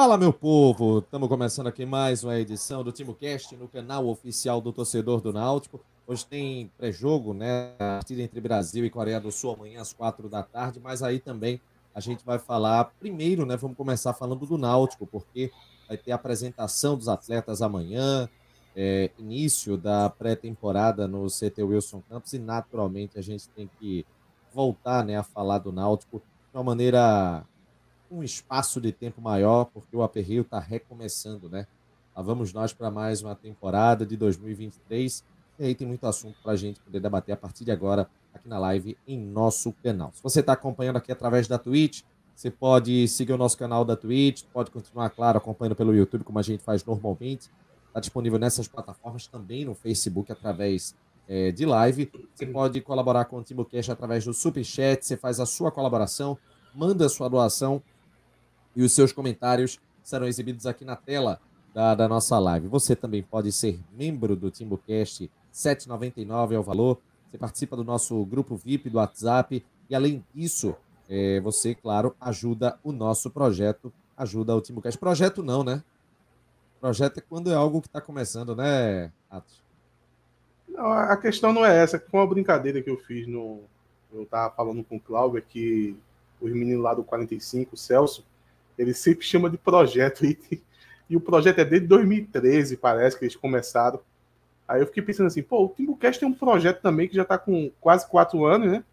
Fala, meu povo! Estamos começando aqui mais uma edição do TimoCast no canal oficial do torcedor do Náutico. Hoje tem pré-jogo, né? A partida entre Brasil e Coreia do Sul amanhã às 4 da tarde, mas aí também a gente vai falar primeiro, né? Vamos começar falando do Náutico, porque vai ter a apresentação dos atletas amanhã, início da pré-temporada no CT Wilson Campos e naturalmente a gente tem que voltar, né, a falar do Náutico de uma maneira... um espaço de tempo maior, porque o aperreio está recomeçando, né? Lá vamos nós para mais uma temporada de 2023. E aí tem muito assunto para a gente poder debater a partir de agora aqui na live em nosso canal. Se você está acompanhando aqui através da Twitch, você pode seguir o nosso canal da Twitch, pode continuar, claro, acompanhando pelo YouTube, como a gente faz normalmente. Está disponível nessas plataformas, também no Facebook, através de live. Você pode colaborar com o TimoCast através do Superchat, você faz a sua colaboração, manda a sua doação, e os seus comentários serão exibidos aqui na tela da nossa live. Você também pode ser membro do TimbuCast, R$7,99 é o valor. Você participa do nosso grupo VIP do WhatsApp. E além disso, você, claro, ajuda o nosso projeto, ajuda o TimbuCast. Projeto não, né? Projeto é quando é algo que está começando, né, Atos? Não, a questão não é essa. Foi uma brincadeira que eu fiz no... Eu estava falando com o Cláudio, que os meninos lá do 45, o Celso, ele sempre chama de projeto, e o projeto é desde 2013, parece que eles começaram. Aí eu fiquei pensando assim, pô, o TimbuCast tem um projeto também que já tá com quase 4 anos, né?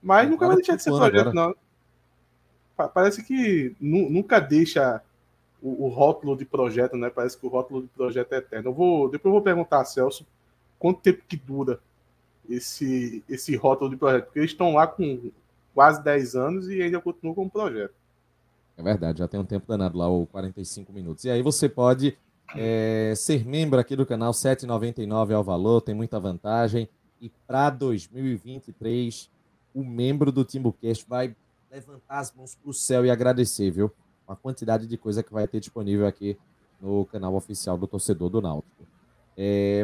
Mas nunca vai deixar de ser projeto, agora. Não. Parece que nunca deixa o rótulo de projeto, né? Parece que o rótulo de projeto é eterno. Depois eu vou perguntar a Celso quanto tempo que dura esse rótulo de projeto, porque eles estão lá com quase 10 anos e ainda continuam com o projeto. É verdade, já tem um tempo danado lá, ou 45 minutos. E aí você pode ser membro aqui do canal, R$7,99 é o valor, tem muita vantagem. E para 2023, o membro do TimbuCast vai levantar as mãos para o céu e agradecer, viu? Uma quantidade de coisa que vai ter disponível aqui no canal oficial do torcedor do Náutico.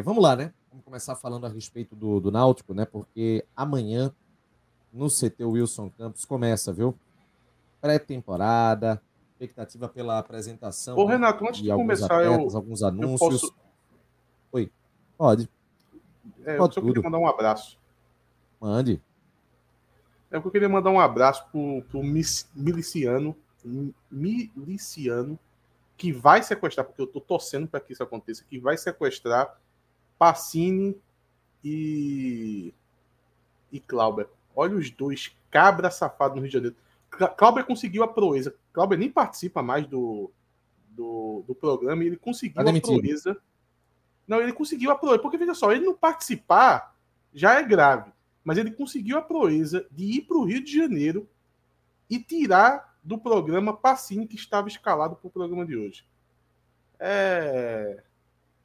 Vamos lá, né? Vamos começar falando a respeito do Náutico, né? Porque amanhã, no CT Wilson Campos, começa, viu? Pré-temporada, expectativa pela apresentação. Ô, Renato, antes de começar, alguns anúncios. Posso... Oi, pode. Pode, eu só queria mandar um abraço. Mande. Eu queria mandar um abraço pro miliciano que vai sequestrar, porque eu tô torcendo para que isso aconteça, que vai sequestrar Pacini e Clauber. Olha os dois, cabra safado no Rio de Janeiro. Cláudio conseguiu a proeza. Cláudio nem participa mais do programa e ele conseguiu a proeza. Não, ele conseguiu a proeza. Porque, veja só, ele não participar já é grave. Mas ele conseguiu a proeza de ir para o Rio de Janeiro e tirar do programa Pacini, que estava escalado para o programa de hoje. É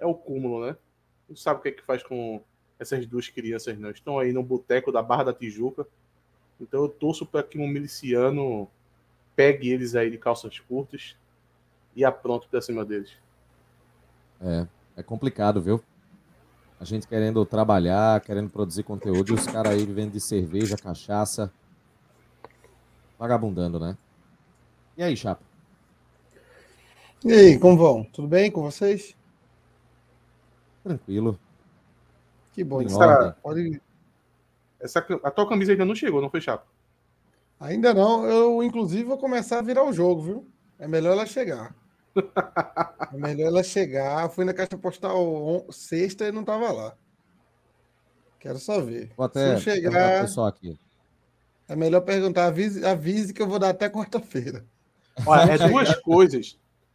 o cúmulo, né? Não sabe o que é que faz com essas duas crianças, não. Estão aí no boteco da Barra da Tijuca. Então eu torço para que um miliciano pegue eles aí de calças curtas e apronte para cima deles. É complicado, viu? A gente querendo trabalhar, querendo produzir conteúdo, e os caras aí vivendo de cerveja, cachaça, vagabundando, né? E aí, Chapa? E aí, como vão? Tudo bem com vocês? Tranquilo. Que bom. Pode... A tua camisa ainda não chegou, não foi, Chapa? Ainda não. Eu, inclusive, vou começar a virar o jogo, viu? É melhor ela chegar. Fui na caixa postal sexta e não estava lá. Quero só ver. Vou até se eu chegar, pessoal aqui. É melhor perguntar. Avise que eu vou dar até quarta-feira. Olha,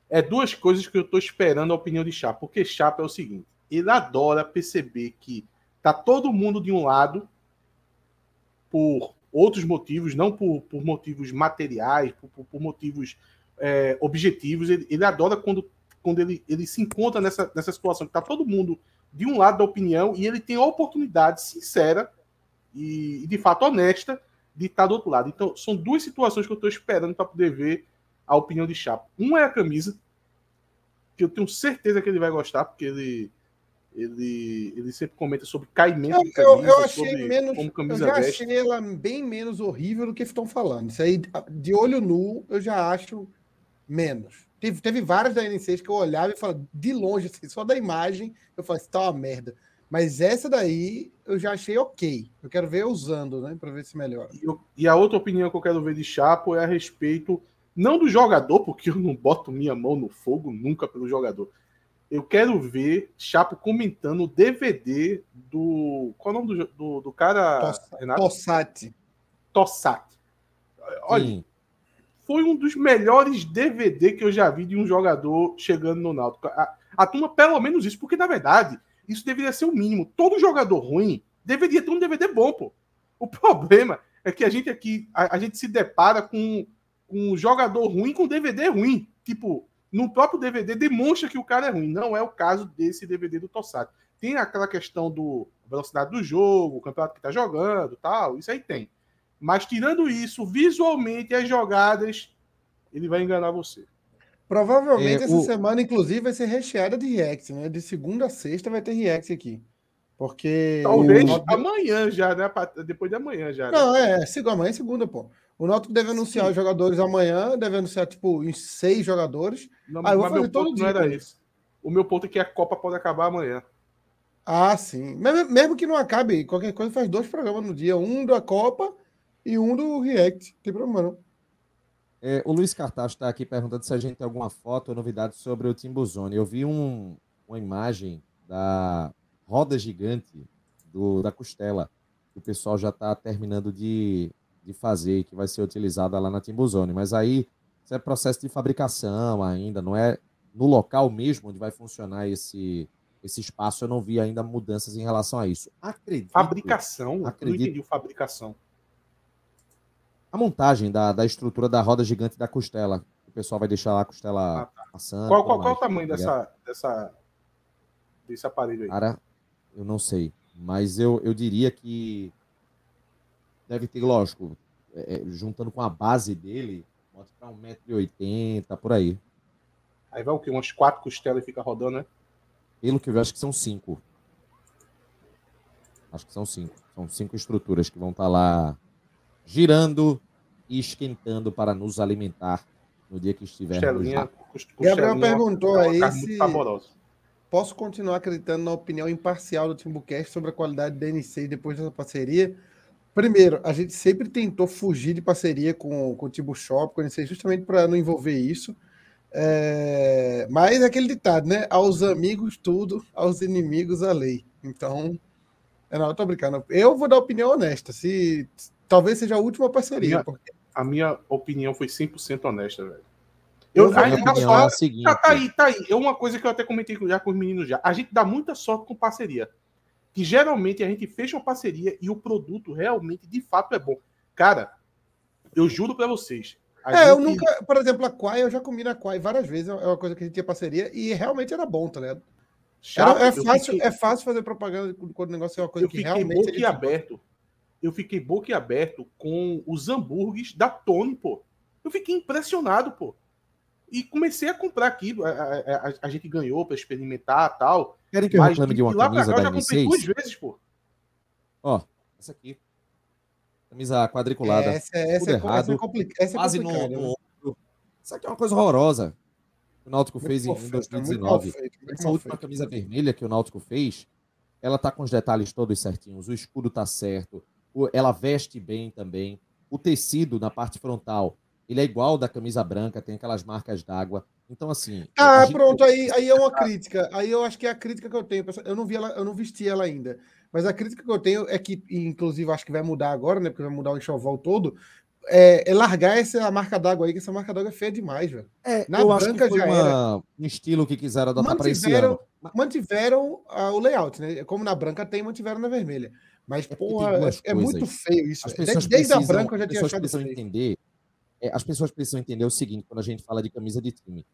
é duas coisas que eu estou esperando a opinião de Chapa. Porque Chapa é o seguinte. Ele adora perceber que tá todo mundo de um lado... por outros motivos, não por motivos materiais, por motivos objetivos. Ele adora quando ele se encontra nessa situação, que está todo mundo de um lado da opinião, e ele tem a oportunidade sincera e de fato honesta de estar do outro lado. Então, são duas situações que eu estou esperando para poder ver a opinião de Chapa. Uma é a camisa, que eu tenho certeza que ele vai gostar, porque ele sempre comenta sobre caimento de camisa. Eu achei menos, como camisa eu já veste. Achei ela bem menos horrível do que estão falando. Isso aí, de olho nu, eu já acho menos. Teve várias da NCs que eu olhava e falava de longe, assim, só da imagem, eu falava, isso tá uma merda. Mas essa daí eu já achei ok. Eu quero ver usando, né? Pra ver se melhora. E a outra opinião que eu quero ver de Chapo é a respeito, não do jogador, porque eu não boto minha mão no fogo nunca pelo jogador. Eu quero ver Chapo comentando o DVD do... Qual é o nome do cara, Renato? Tossati. Tossati. Olha... Foi um dos melhores DVD que eu já vi de um jogador chegando no Náutico. A turma, pelo menos isso, porque, na verdade, isso deveria ser o mínimo. Todo jogador ruim deveria ter um DVD bom, pô. O problema é que a gente aqui, a gente se depara com um jogador ruim com DVD ruim. Tipo, no próprio DVD demonstra que o cara é ruim. Não é o caso desse DVD do Tossati. Tem aquela questão da velocidade do jogo, o campeonato que tá jogando, tal, isso aí tem. Mas tirando isso, visualmente, as jogadas, ele vai enganar você. Provavelmente essa semana, inclusive, vai ser recheada de react, né? De segunda a sexta vai ter react aqui. Porque... Talvez amanhã já, né? Depois de amanhã já. Não, né? Amanhã é segunda, pô. O Náutico deve anunciar os jogadores amanhã, deve anunciar, tipo, uns 6 jogadores. Não, eu vou fazer meu todo ponto dia, não era isso. O meu ponto é que a Copa pode acabar amanhã. Ah, sim. Mesmo que não acabe, qualquer coisa faz 2 programas no dia. Um da Copa... E um do React, não tem problema não. O Luiz Cartacho está aqui perguntando se a gente tem alguma foto ou novidade sobre o Timbuzoni. Eu vi uma imagem da roda gigante da costela, que o pessoal já está terminando de fazer, que vai ser utilizada lá na Timbuzoni. Mas aí, isso é processo de fabricação ainda, não é no local mesmo onde vai funcionar esse espaço. Eu não vi ainda mudanças em relação a isso. Acredito. Não entendi fabricação. A montagem da estrutura da roda gigante da costela. O pessoal vai deixar lá a costela passando. Qual o tamanho desse aparelho aí? Cara, eu não sei. Mas eu diria que deve ter, lógico, juntando com a base dele, pode ficar 1,80 m, por aí. Aí vai o quê? Umas 4 costelas e fica rodando, né? Pelo que eu vi, acho que são 5. São 5 estruturas que vão estar lá girando e esquentando para nos alimentar no dia que estiver. Gabriel perguntou aí se posso continuar acreditando na opinião imparcial do Timbucast sobre a qualidade da NC depois dessa parceria. Primeiro, a gente sempre tentou fugir de parceria com o Timbu Shop, com a NC, justamente para não envolver isso. Mas é aquele ditado, né? Aos amigos tudo, aos inimigos a lei. Então, não, eu tô brincando. Eu vou dar opinião honesta. Se... Talvez seja a última parceria. A minha opinião foi 100% honesta, velho. Tá aí. É uma coisa que eu até comentei já com os meninos já. A gente dá muita sorte com parceria. Que geralmente a gente fecha uma parceria e o produto realmente, de fato, é bom. Cara, eu juro pra vocês. Eu nunca... Por exemplo, a Quai, eu já comi na Quai várias vezes. É uma coisa que a gente tinha parceria e realmente era bom, tá ligado? É fácil fazer propaganda quando o negócio é uma coisa que realmente... Eu fiquei aberto. Eu fiquei boquiaberto com os hambúrgueres da Tony, pô. Eu fiquei impressionado, pô. E comecei a comprar aqui. A gente ganhou para experimentar e tal. Querem que eu reclame de uma camisa da NC6? Eu já comprei 2 vezes, pô. Ó, essa aqui. Camisa quadriculada. Essa é complicada. Quase no ombro. Isso aqui é uma coisa horrorosa que o Náutico fez em 2019. Essa última camisa vermelha que o Náutico fez, ela tá com os detalhes todos certinhos. O escudo tá certo. Ela veste bem também. O tecido na parte frontal, ele é igual da camisa branca, tem aquelas marcas d'água. Então, assim... pronto, aí é uma crítica. Aí eu acho que é a crítica que eu tenho. Eu não vesti ela ainda. Mas a crítica que eu tenho é que, inclusive, acho que vai mudar agora, né? Porque vai mudar o enxoval todo. É largar essa marca d'água aí, que essa marca d'água é feia demais, velho. Na eu branca acho que foi já era. Um estilo que quiseram adotar para esse ano. Mantiveram o layout, né? Como na branca tem, mantiveram na vermelha. Mas, porra, é muito feio isso. Desde a branca eu já tinha achado isso. As pessoas precisam entender o seguinte, quando a gente fala de camisa de time.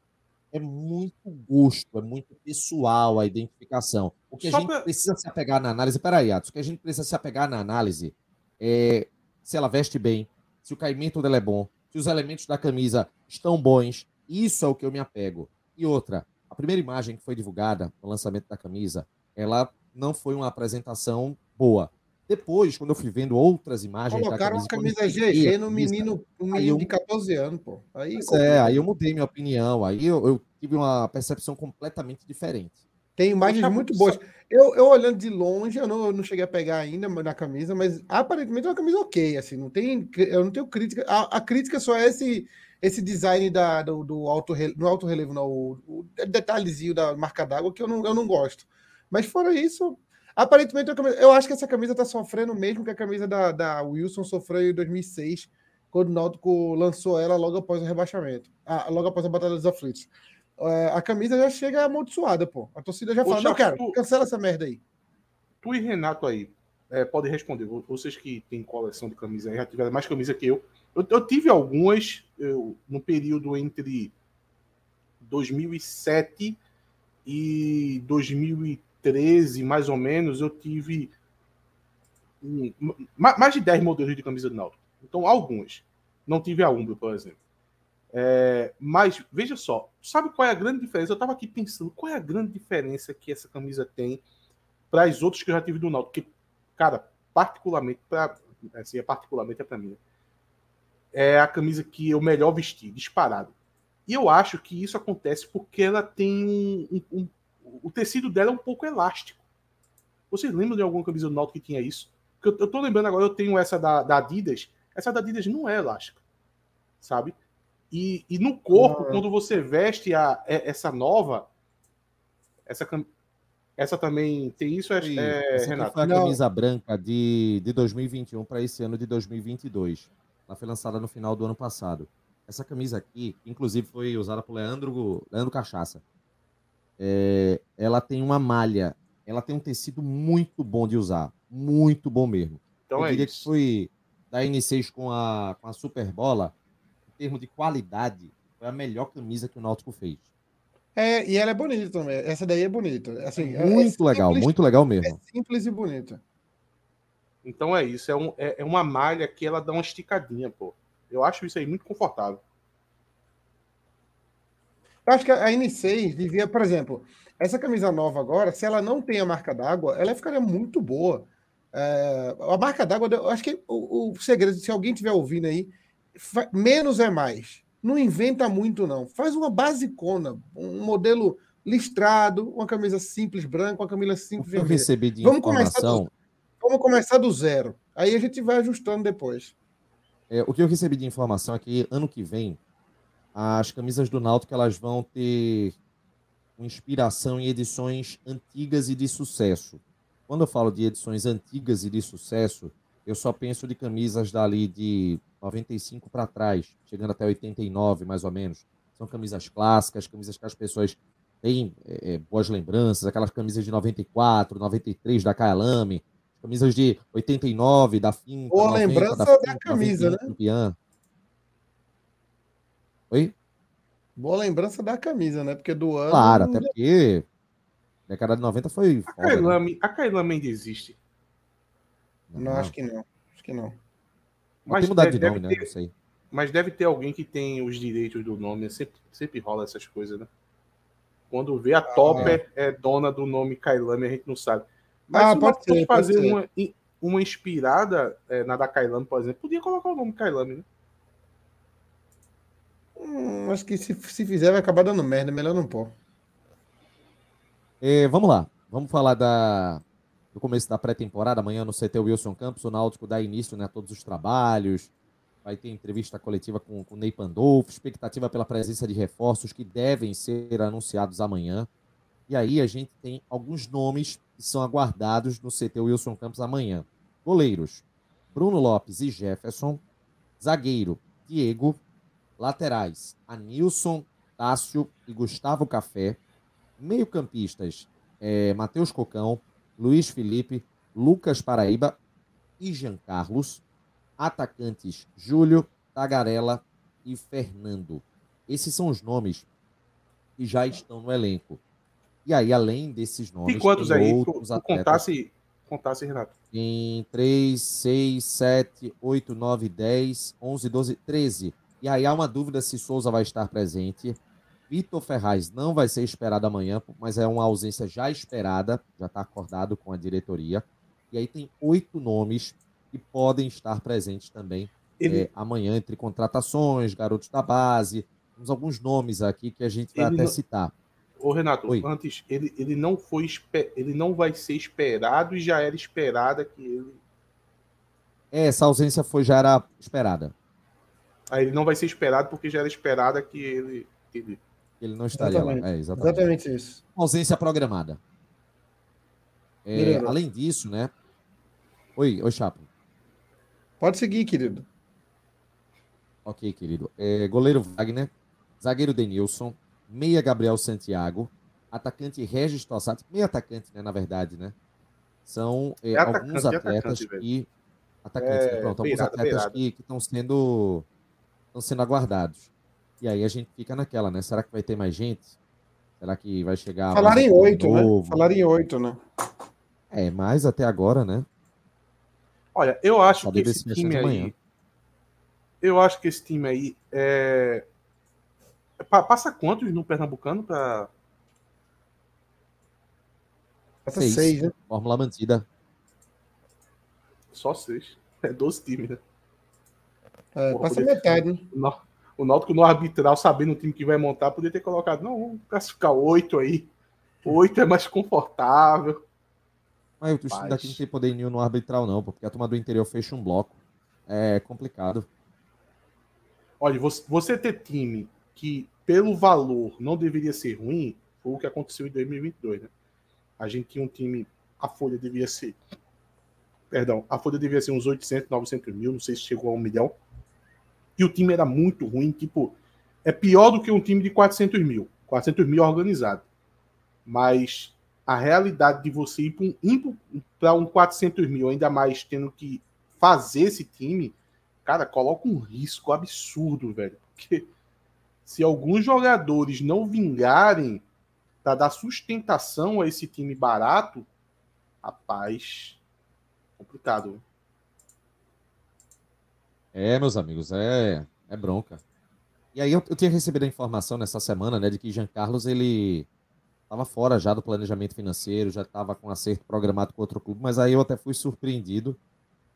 É muito gosto, é muito pessoal a identificação. O que a gente precisa se apegar na análise... Peraí, Atos. O que a gente precisa se apegar na análise é se ela veste bem, se o caimento dela é bom, se os elementos da camisa estão bons. Isso é o que eu me apego. E outra, a primeira imagem que foi divulgada no lançamento da camisa, ela não foi uma apresentação boa. Depois, quando eu fui vendo outras imagens... Colocaram uma camisa GG no menino, de 14 anos, pô. Aí eu mudei minha opinião. Aí eu tive uma percepção completamente diferente. Tem imagens muito boas. Eu olhando de longe, eu não cheguei a pegar ainda na camisa, mas aparentemente é uma camisa ok, assim. Eu não tenho crítica. A crítica só é esse design do alto relevo, não, o detalhezinho da marca d'água, que eu não gosto. Mas fora isso... Aparentemente, eu acho que essa camisa está sofrendo mesmo que a camisa da Wilson sofreu em 2006, quando o Náutico lançou ela logo após o rebaixamento, logo após a Batalha dos Aflitos. A camisa já chega amaldiçoada, pô. A torcida já fala, não, cara, cancela essa merda aí. Tu e Renato aí, podem responder. Vocês que têm coleção de camisa aí, já tiveram mais camisa que eu. Eu tive algumas no período entre 2007 e 2013. 13, mais ou menos, eu tive mais de 10 modelos de camisa do Náutico. Então, alguns. Não tive a Umbro, por exemplo. Mas, veja só, sabe qual é a grande diferença? Eu estava aqui pensando, qual é a grande diferença que essa camisa tem para as outras que eu já tive do Náutico? Porque, cara, particularmente é para mim. É a camisa que eu melhor vesti, disparado. E eu acho que isso acontece porque ela tem o tecido dela é um pouco elástico. Vocês lembram de alguma camisa do Náutico que tinha isso? Porque eu tô lembrando agora, eu tenho essa da Adidas. Essa da Adidas não é elástica, sabe? E no corpo, quando você veste essa nova, essa também tem isso, essa Renato? Foi a camisa branca de 2021 para esse ano de 2022. Ela foi lançada no final do ano passado. Essa camisa aqui, inclusive, foi usada por Leandro Cachaça. Ela tem uma malha, ela tem um tecido muito bom de usar, muito bom mesmo. Então eu diria que foi da N6 com a Superbola, em termos de qualidade, foi a melhor camisa que o Náutico fez. E ela é bonita também, essa daí é bonita. Assim, muito legal mesmo. É simples e bonita. Então é isso, é uma malha que ela dá uma esticadinha, pô. Eu acho isso aí muito confortável. Eu acho que a N6 devia, por exemplo, essa camisa nova agora, se ela não tem a marca d'água, ela ficaria muito boa. A marca d'água, eu acho que o segredo, se alguém estiver ouvindo aí, menos é mais. Não inventa muito, não. Faz uma basicona, um modelo listrado, uma camisa simples branca, uma camisa simples vermelha. Vamos começar do zero. Aí a gente vai ajustando depois. O que eu recebi de informação é que ano que vem, as camisas do Náutico, elas vão ter uma inspiração em edições antigas e de sucesso. Quando eu falo de edições antigas e de sucesso, eu só penso de camisas dali de 95 para trás, chegando até 89, mais ou menos. São camisas clássicas, camisas que as pessoas têm boas lembranças, aquelas camisas de 94, 93 da Kaelame, camisas de 89 da Finca, ou a 90, lembrança da camisa, 95, né? Pian. Oi? Boa lembrança da camisa, né? Porque do ano... Claro, até porque a década de 90 foi... A Kaelame ainda existe. Não, acho que não. Acho que não. Mas tem mudado de nome, né? Não sei. Mas deve ter alguém que tem os direitos do nome. Sempre rola essas coisas, né? Quando vê a Topper é dona do nome Kaelame, a gente não sabe. Mas pode fazer uma inspirada na da Kaelame, por exemplo. Podia colocar o nome Kaelame, né? Acho que se fizer vai acabar dando merda, melhor não pôr. Vamos lá, vamos falar do começo da pré-temporada. Amanhã no CT Wilson Campos, o Náutico dá início, né, a todos os trabalhos. Vai ter entrevista coletiva com o Ney Pandolfo, expectativa pela presença de reforços que devem ser anunciados amanhã. E aí a gente tem alguns nomes que são aguardados no CT Wilson Campos amanhã. Goleiros, Bruno Lopes e Jefferson. Zagueiro, Diego. Laterais, Anilson, Tássio e Gustavo Café. Meio-campistas, Matheus Cocão, Luiz Felipe, Lucas Paraíba e Jean Carlos. Atacantes, Júlio, Tagarela e Fernando. Esses são os nomes que já estão no elenco. E aí, além desses nomes... E quantos aí? Contasse, Renato. Em 3, 6, 7, 8, 9, 10, 11, 12, 13... E aí há uma dúvida se Souza vai estar presente. Vitor Ferraz não vai ser esperado amanhã, mas é uma ausência já esperada, já está acordado com a diretoria. E aí tem 8 nomes que podem estar presentes também amanhã, entre contratações, garotos da base, temos alguns nomes aqui que a gente vai até citar. Ô, Renato, oi. Antes, ele não vai ser esperado e já era esperada que ele... Essa ausência já era esperada. Aí ele não vai ser esperado porque já era esperada que ele não estaria lá. Exatamente isso. Ausência programada. Além disso, né? Oi, Chapo. Pode seguir, querido. Ok, querido. Goleiro Wagner, zagueiro Denilson, meia Gabriel Santiago, atacante Regis Tossati, meia atacante, né, na verdade, né? São alguns atletas que... Alguns atletas que estão sendo aguardados. E aí a gente fica naquela, né? Será que vai ter mais gente? Será que vai chegar... Falaram em 8, né? Mas até agora, né? Olha, eu acho que esse time aí... Passa quantos no Pernambucano para... Passa 6, né? Fórmula mantida. Só 6. 12 times, né? Passa metade, né? O Náutico no arbitral, sabendo o time que vai montar, poderia ter colocado, não, vamos classificar 8 aí. 8 é mais confortável. Mas o time daqui não tem poder nenhum no arbitral, não, porque a turma do interior fecha um bloco. É complicado. Olha, você ter time que, pelo valor, não deveria ser ruim, foi o que aconteceu em 2022, né? A gente tinha um time, a folha devia ser uns 800, 900 mil, não sei se chegou a 1 milhão. E o time era muito ruim, tipo, é pior do que um time de 400 mil organizado. Mas a realidade de você ir para um 400 mil, ainda mais tendo que fazer esse time, cara, coloca um risco absurdo, velho. Porque se alguns jogadores não vingarem para dar sustentação a esse time barato, rapaz... complicado. Meus amigos, é bronca. E aí eu tinha recebido a informação nessa semana, né, de que Jean Carlos, ele estava fora já do planejamento financeiro, já estava com acerto programado com outro clube, mas aí eu até fui surpreendido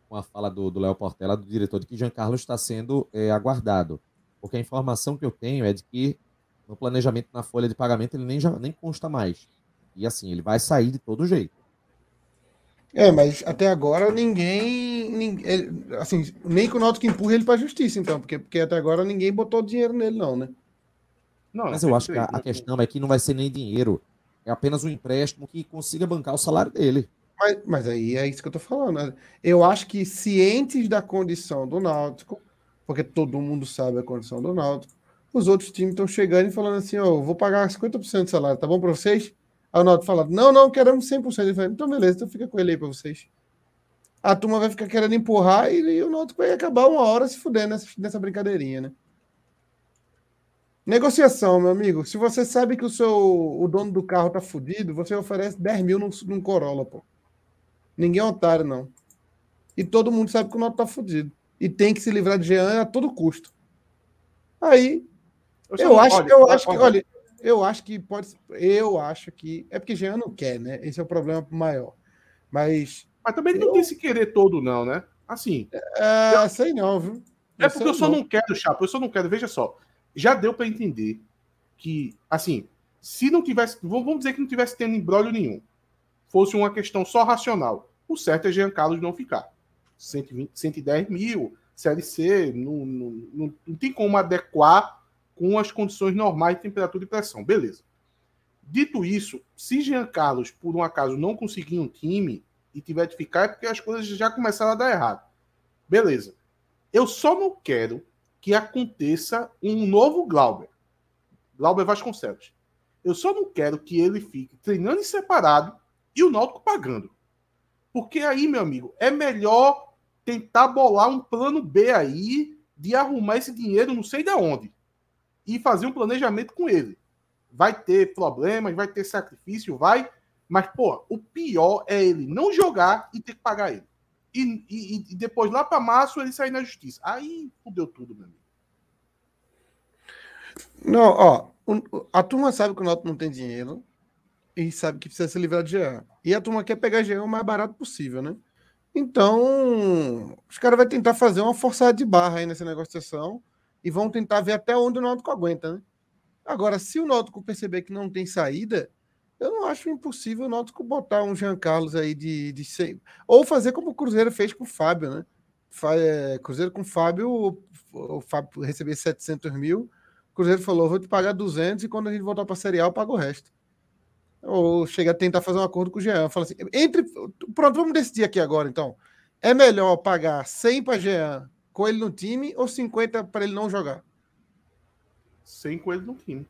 com a fala do Léo Portela, do diretor, de que Jean Carlos está sendo aguardado. Porque a informação que eu tenho é de que no planejamento, na folha de pagamento, ele nem consta mais. E assim, ele vai sair de todo jeito. Mas até agora ninguém assim, nem que o Náutico empurra ele para a justiça, então, porque até agora ninguém botou dinheiro nele, não, né? Não, mas eu acho que a questão é que não vai ser nem dinheiro, é apenas um empréstimo que consiga bancar o salário dele. Mas aí é isso que eu tô falando, né? Eu acho que cientes da condição do Náutico, porque todo mundo sabe a condição do Náutico, os outros times estão chegando e falando assim, eu vou pagar 50% do salário, tá bom para vocês? Aí o Náutico fala, não, queremos 100%. Ele fala, então beleza, então fica com ele aí pra vocês. A turma vai ficar querendo empurrar e o Náutico vai acabar uma hora se fuder nessa brincadeirinha, né? Negociação, meu amigo. Se você sabe que o dono do carro tá fudido, você oferece 10 mil num Corolla, pô. Ninguém é otário, não. E todo mundo sabe que o Náutico tá fudido. E tem que se livrar de Jean a todo custo. Aí, Eu acho que é porque Jean não quer, né? Esse é o problema maior. Mas também ele não tem se querer todo, não, né? Assim... sei não, viu? Porque eu só não quero, Chapo. Eu só não quero. Veja só. Já deu para entender que, assim, se não tivesse... Vamos dizer que não tivesse tendo embrólio nenhum. Fosse uma questão só racional. O certo é Jean Carlos não ficar. 120, 110 mil, Série C, não tem como adequar com as condições normais de temperatura e pressão. Beleza. Dito isso, se Jean Carlos, por um acaso, não conseguir um time e tiver de ficar, é porque as coisas já começaram a dar errado. Beleza. Eu só não quero que aconteça um novo Glauber Vasconcelos. Eu só não quero que ele fique treinando em separado e o Náutico pagando. Porque aí, meu amigo, é melhor tentar bolar um plano B aí de arrumar esse dinheiro não sei de onde. E fazer um planejamento com ele. Vai ter problemas, vai ter sacrifício, mas, pô, o pior é ele não jogar e ter que pagar ele. E depois, lá para março, ele sair na justiça. Aí, fudeu tudo, meu amigo. Não, ó, a turma sabe que o Náutico não tem dinheiro. e sabe que precisa se livrar de GA. E a turma quer pegar GA o mais barato possível, né? Então, os caras vão tentar fazer uma forçada de barra aí nessa negociação e vão tentar ver até onde o Náutico aguenta, né? Agora, se o Náutico perceber que não tem saída, eu não acho impossível o Náutico botar um Jean Carlos aí de seis. Ou fazer como o Cruzeiro fez com o Fábio, né? Cruzeiro com o Fábio recebeu 700 mil, o Cruzeiro falou, vou te pagar 200 e quando a gente voltar para a Série A, eu pago o resto. Ou chega a tentar fazer um acordo com o Jean. Fala assim, pronto, vamos decidir aqui agora, então. É melhor pagar 100 para Jean com ele no time ou 50 para ele não jogar? 100 com ele no time.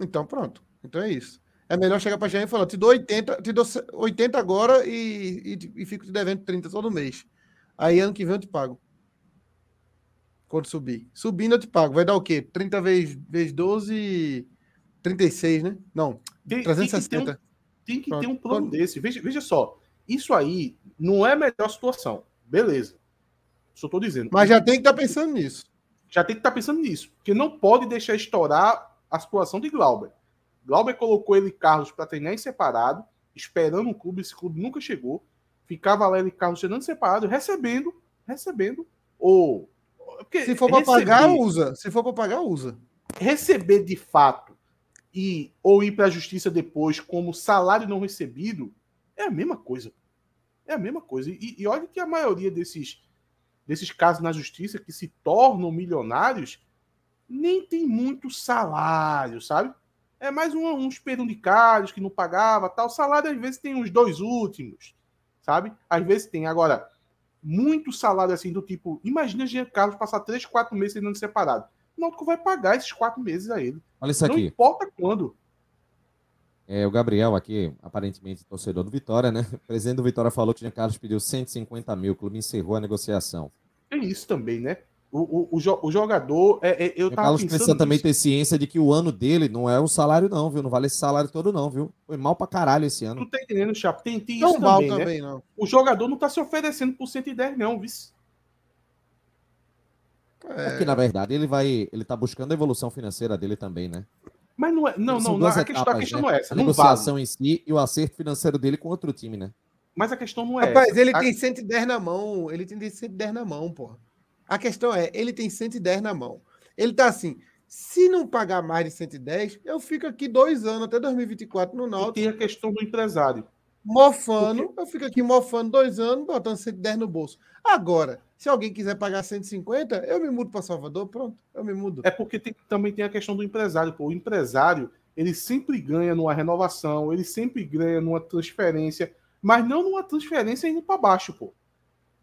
Então, pronto. Então é isso. É melhor chegar para Jean e falar, te dou 80 agora e fico te devendo 30 todo mês. Aí ano que vem eu te pago. Quando subir. Subindo eu te pago. Vai dar o quê? 30 vezes 12... 36, né? Não, 360. Tem que ter um plano desse. Veja só, isso aí não é a melhor situação. Beleza. Só tô dizendo. Mas já tem que estar pensando nisso. Porque não pode deixar estourar a situação de Glauber. Glauber colocou ele e Carlos para treinar em separado, esperando um clube. Esse clube nunca chegou. Ficava lá ele e Carlos treinando separado, recebendo. Ou... Porque se for para pagar, usa. Receber de fato ou ir para a justiça depois como salário não recebido, é a mesma coisa. E olha que a maioria desses casos na justiça que se tornam milionários nem tem muito salário, sabe? É mais uns perundicários que não pagava, tal. Salário às vezes tem uns dois últimos, sabe? Às vezes tem. Agora, muito salário assim do tipo, imagina Jean Carlos passar 3-4 meses sendo separado. O Náutico vai pagar esses 4 meses a ele. Olha isso aqui. Não importa quando. O Gabriel aqui, aparentemente torcedor do Vitória, né? O presidente do Vitória falou que o Jean Carlos pediu 150 mil. O clube encerrou a negociação. Tem isso também, né? O jogador... eu tava Carlos precisa nisso. Também ter ciência de que o ano dele não é o salário não, viu? Não vale esse salário todo não, viu? Foi mal pra caralho esse ano. Tu tá entendendo, Chapo? Tem não isso mal também, né? Não. O jogador não tá se oferecendo por 110 não, vice. É que, na verdade, ele tá buscando a evolução financeira dele também, né? Mas não é... A questão não é essa. A negociação em si e o acerto financeiro dele com outro time, né? Mas a questão não é essa. Ele tem 110 na mão. Pô. A questão é, ele tem 110 na mão. Ele tá assim, se não pagar mais de 110, eu fico aqui 2 anos, até 2024 no Náutico. E tem a questão do empresário. Eu fico aqui mofando 2 anos, botando 110 no bolso. Agora, se alguém quiser pagar 150, eu me mudo para Salvador, pronto, eu me mudo. É porque também tem a questão do empresário. Pô. O empresário, ele sempre ganha numa renovação, ele sempre ganha numa transferência, mas não numa transferência indo para baixo, pô.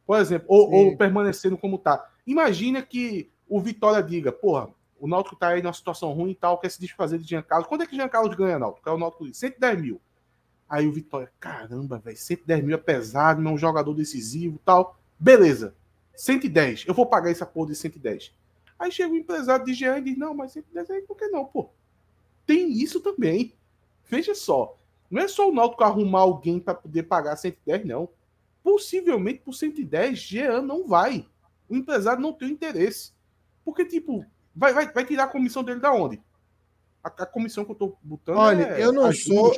Por exemplo, ou permanecendo como tá. Imagina que o Vitória diga, porra, o Náutico tá aí numa situação ruim e tal, quer se desfazer de Jean Carlos. Quando é que Jean Carlos ganha, Náutico? É o Náutico de 110 mil. Aí o Vitória, caramba, velho, 110 mil é pesado, não é um jogador decisivo e tal. Beleza, 110, eu vou pagar essa porra de 110. Aí chega o empresário de Jean e diz, não, mas 110 aí por que não, pô? Tem isso também. Veja só, não é só o Náutico arrumar alguém para poder pagar 110, não. Possivelmente por 110, Jean não vai. O empresário não tem interesse. Porque, tipo, vai tirar a comissão dele da onde? A comissão que eu tô botando. Olha, eu não sou.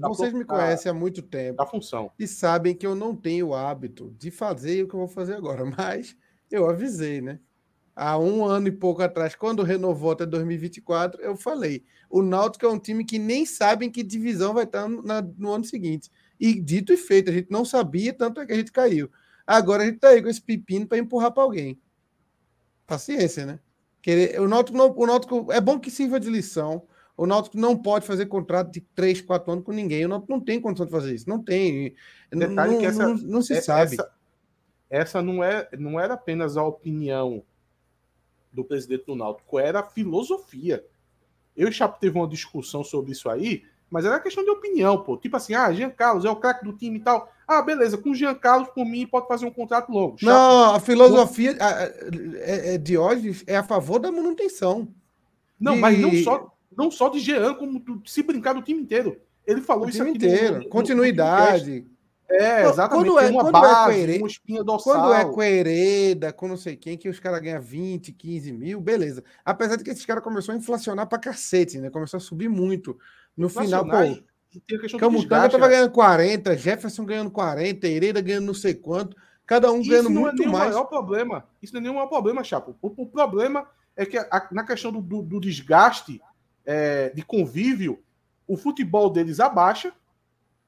Vocês me conhecem há muito tempo. Da função. E sabem que eu não tenho o hábito de fazer o que eu vou fazer agora. Mas eu avisei, né? Há 1 ano e pouco atrás, quando renovou até 2024, eu falei. O Náutico é um time que nem sabem que divisão vai estar no ano seguinte. E dito e feito, a gente não sabia, tanto é que a gente caiu. Agora a gente tá aí com esse pepino para empurrar para alguém. Paciência, né? O Náutico é bom que sirva de lição. O Náutico não pode fazer contrato de 3-4 anos com ninguém. O Náutico não tem condição de fazer isso. Não tem. Não se sabe. Essa não era apenas a opinião do presidente do Náutico, era a filosofia. Eu e o Chapo teve uma discussão sobre isso aí, mas era questão de opinião, pô. Tipo assim, Jean Carlos é o craque do time e tal. Beleza, com o Jean Carlos, por mim, pode fazer um contrato longo. Chato. Não, a filosofia de hoje é a favor da manutenção. Não, mas não só de Jean, como se brincar do time inteiro. Ele falou isso aqui. No continuidade. Exatamente. Quando uma base, uma espinha dorsal. Quando é com Hereda, com não sei quem, que os caras ganham 20, 15 mil, beleza. Apesar de que esses caras começaram a inflacionar pra cacete, né? Começou a subir muito. No final, pô, Camutanga estava ganhando 40, Jefferson ganhando 40, Hereda ganhando não sei quanto, cada um ganhando muito mais. Isso não é nenhum maior problema. Isso não é nenhum maior problema, Chapo. O problema é que na questão do desgaste de convívio, o futebol deles abaixa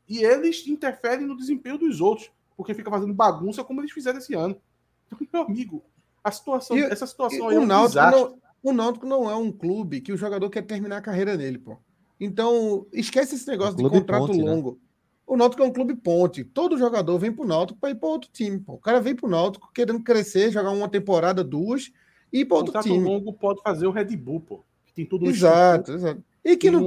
e eles interferem no desempenho dos outros, porque fica fazendo bagunça como eles fizeram esse ano. Então, meu amigo, essa situação aí é um desastre. O Náutico não é um clube que o jogador quer terminar a carreira nele, pô. Então, esquece esse negócio de contrato longo. Né? O Náutico é um clube ponte. Todo jogador vem pro Náutico para ir para outro time, pô. O cara vem pro Náutico querendo crescer, jogar uma temporada, duas, e ir para outro time. Contrato longo pode fazer o Red Bull, pô. Tem tudo isso. Exato. E que não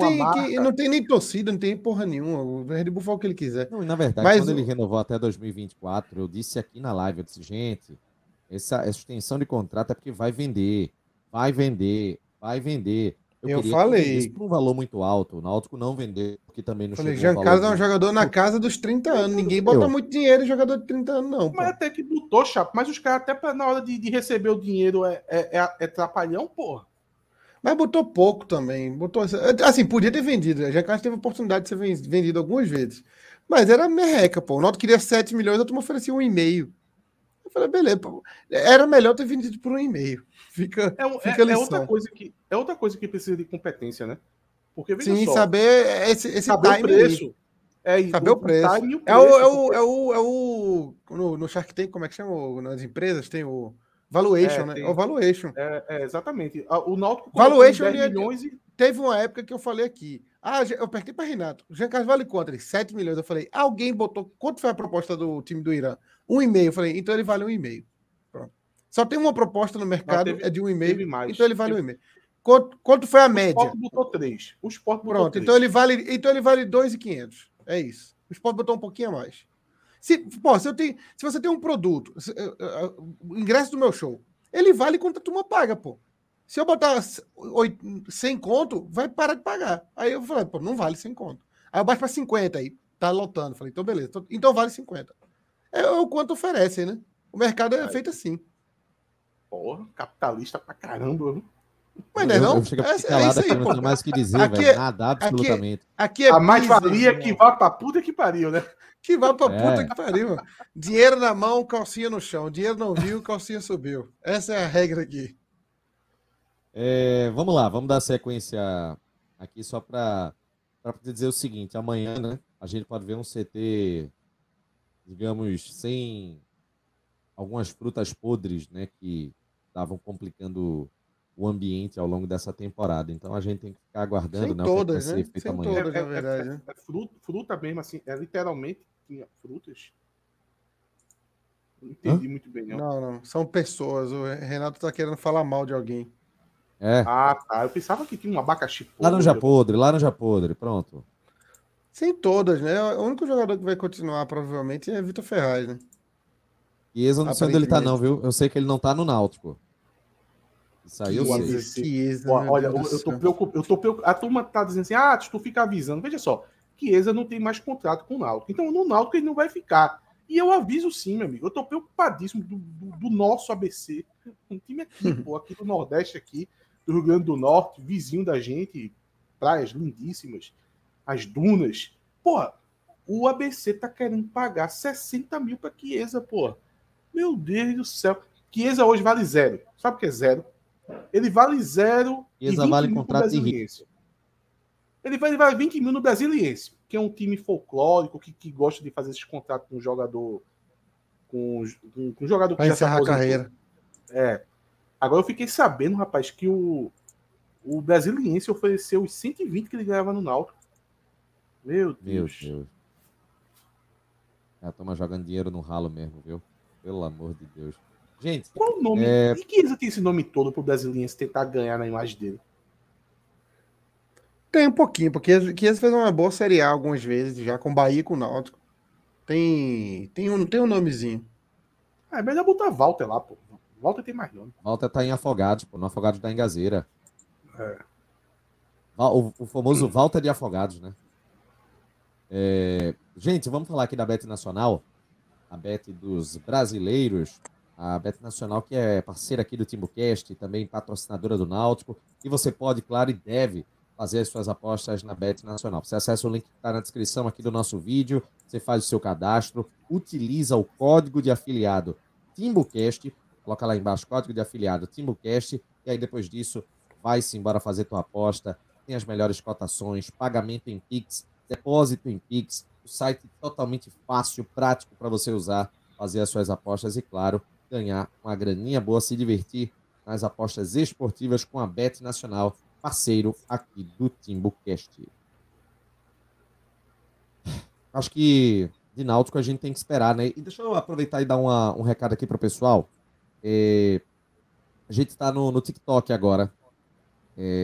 tem nem torcida, não tem porra nenhuma. O Red Bull faz o que ele quiser. Não, na verdade, ele renovou até 2024, eu disse aqui na live, eu disse, gente, essa extensão de contrato é porque vai vender. Vai vender. Eu falei. Por um valor muito alto. O Náutico não vendeu, porque também não chegou. Jean Carlos é um jogador na casa dos 30 anos. Ninguém bota muito dinheiro em jogador de 30 anos, não. Mas pô. Até que botou, Chapo. Mas os caras, até na hora de receber o dinheiro, é trapalhão, porra. Mas botou pouco também. Botou assim, podia ter vendido. Jean Carlos teve a oportunidade de ser vendido algumas vezes. Mas era merreca, pô. O Náutico queria 7 milhões, a turma oferecia 1,5. Eu falei, beleza, pô. Era melhor ter vendido por 1,5. Fica outra coisa que precisa de competência, né? Porque veja só, saber esse preço. Saber o preço. No Shark Tank, como é que chama? Nas empresas tem o valuation, né? O valuation. Exatamente. O Náutico valuation 10 milhões e... Teve uma época que eu falei aqui. Eu perguntei para Renato. O Jean Carlos vale quanto? Ele, 7 milhões. Eu falei, alguém botou... Quanto foi a proposta do time do Irã? 1,5. Eu falei, então ele vale 1,5. Só tem uma proposta no mercado, é de 1,5, então ele vale 1,5. Quanto foi a média? O Sport botou 3. O Sport botou 3. Então ele vale 2,500. É isso. O Sport botou um pouquinho a mais. Se você tem um produto, o ingresso do meu show, ele vale quanto a turma paga, pô. Se eu botar 100 conto, vai parar de pagar. Aí eu falei, pô, não vale 100 conto. Aí eu baixo para 50, aí tá lotando. Falei, então beleza, então vale 50. É o quanto oferecem, né? O mercado é feito assim. Porra, capitalista pra caramba, viu? Mas não é não? É isso aí, pô. Não mais que dizer, velho. Nada, absolutamente. Aqui é a mais-valia que vá pra puta que pariu, né? Que vá pra puta que pariu. Dinheiro na mão, calcinha no chão. Dinheiro não viu, calcinha subiu. Essa é a regra aqui. Vamos lá, vamos dar sequência aqui só pra poder dizer o seguinte. Amanhã, né, a gente pode ver um CT, digamos, sem algumas frutas podres, né, que estavam complicando o ambiente ao longo dessa temporada. Então a gente tem que ficar aguardando. Sem, né, todas, né? Sem todas, na verdade. Fruta mesmo, assim, literalmente tinha frutas. Não entendi muito bem, não. Não, são pessoas. O Renato tá querendo falar mal de alguém. Tá. Eu pensava que tinha um abacaxi podre. Laranja podre, pronto. Sem todas, né? O único jogador que vai continuar, provavelmente, é Vitor Ferraz, né? E Chiesa, não sei onde ele tá, não, viu? Eu sei que ele não tá no Náutico. Isso aí eu sei. Chiesa, olha, eu tô preocupado. A turma tá dizendo assim, tu fica avisando. Veja só, Chiesa não tem mais contrato com o Náutico. Então, no Náutico ele não vai ficar. E eu aviso sim, meu amigo. Eu tô preocupadíssimo do nosso ABC. Um time aqui, pô, aqui do Nordeste, aqui, do Rio Grande do Norte, vizinho da gente, praias lindíssimas, as dunas. Porra, o ABC tá querendo pagar 60 mil pra Chiesa, porra. Meu Deus do céu. Chiesa hoje vale 0. Sabe o que é 0? Ele vale 0. Chiesa vale contrato de rico. Ele vale 20 mil no Brasiliense, que é um time folclórico que gosta de fazer esses contratos com um jogador. Com um jogador que já se aposentou. Vai encerrar a carreira. Agora eu fiquei sabendo, rapaz, que o Brasiliense ofereceu os 120 que ele ganhava no Náutico. Meu Deus. A turma jogando dinheiro no ralo mesmo, viu? Pelo amor de Deus. Gente, qual o nome? E Chiesa tem esse nome todo pro Brasiliense tentar ganhar na imagem dele? Tem um pouquinho, porque Chiesa fez uma boa Série A algumas vezes, já com Bahia e com o Náutico. Tem um nomezinho. É melhor botar Walter lá, pô. Walter tem mais nome. Walter tá em Afogados, pô. No Afogados da Engazeira. O famoso Walter de Afogados, né? Gente, vamos falar aqui da Bet Nacional. A Bet dos Brasileiros, a Bet Nacional, que é parceira aqui do TimbuCast, também patrocinadora do Náutico, e você pode, claro, e deve fazer as suas apostas na Bet Nacional. Você acessa o link que está na descrição aqui do nosso vídeo, você faz o seu cadastro, utiliza o código de afiliado TimbuCast, coloca lá embaixo, código de afiliado TimbuCast, e aí depois disso vai-se embora fazer tua aposta, tem as melhores cotações, pagamento em Pix, depósito em Pix, o site totalmente fácil, prático para você usar, fazer as suas apostas e, claro, ganhar uma graninha boa, se divertir nas apostas esportivas com a Bet Nacional, parceiro aqui do TimbuCast. Acho que de Náutico a gente tem que esperar, né? E deixa eu aproveitar e dar um recado aqui para o pessoal. A gente está no TikTok agora.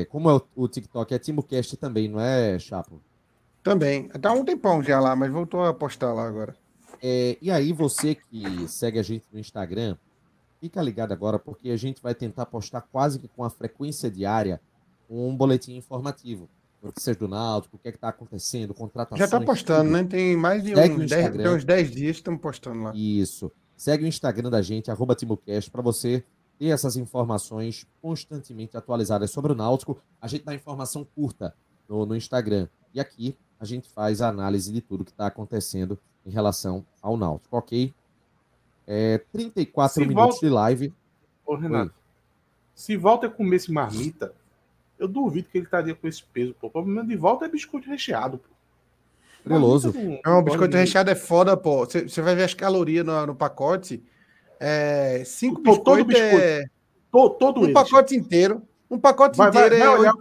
Como é o TikTok? É TimbuCast também, não é, Chapo? Também. Tá um tempão já lá, mas voltou a postar lá agora. E aí você que segue a gente no Instagram, fica ligado agora, porque a gente vai tentar postar quase que com a frequência diária um boletim informativo. Notícias do Náutico, o que é que está acontecendo, contratações... Já está postando, tudo, né? Tem mais de uns 10 dias que estamos postando lá. Isso. Segue o Instagram da gente, @TimbuCast, para você ter essas informações constantemente atualizadas sobre o Náutico. A gente dá informação curta no Instagram. E aqui a gente faz a análise de tudo que está acontecendo em relação ao Náutico, ok? 34 minutos de live. Ô, Renato, se Walter comesse marmita, eu duvido que ele estaria com esse peso, pô. O problema de Walter é biscoito recheado, pô. Treloso. Não, biscoito recheado é foda, pô. Você vai ver as calorias no pacote. 5 biscoitos é... Todo um pacote inteiro. Um pacote inteiro é...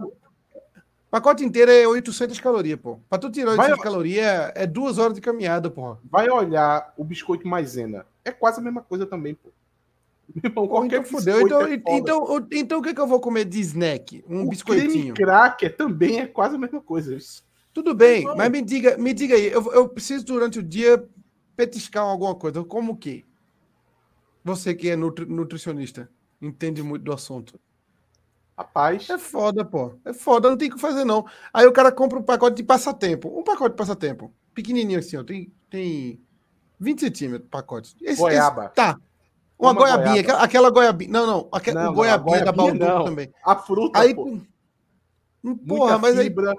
pacote inteiro é 800 calorias, pô. Pra tu tirar 800 calorias, é 2 horas de caminhada, pô. Vai olhar o biscoito maisena. É quase a mesma coisa também, pô. Irmão, qualquer fudeu. Então o que eu vou comer de snack? Um biscoitinho. O creme cracker também é quase a mesma coisa. Tudo bem, mas me diga aí. Eu preciso, durante o dia, petiscar alguma coisa. Como o quê? Você que é nutricionista, entende muito do assunto. Rapaz. É foda, pô. É foda, não tem o que fazer, não. Aí o cara compra um pacote de passatempo. Um pacote de passatempo. Pequenininho assim, ó. Tem 20 centímetros de pacote. Goiaba. Tá. Uma goiabinha. Aquela goiabinha. Não, goiabinha da Baldu também. A fruta, aí, pô. Porra, mas fibra, aí...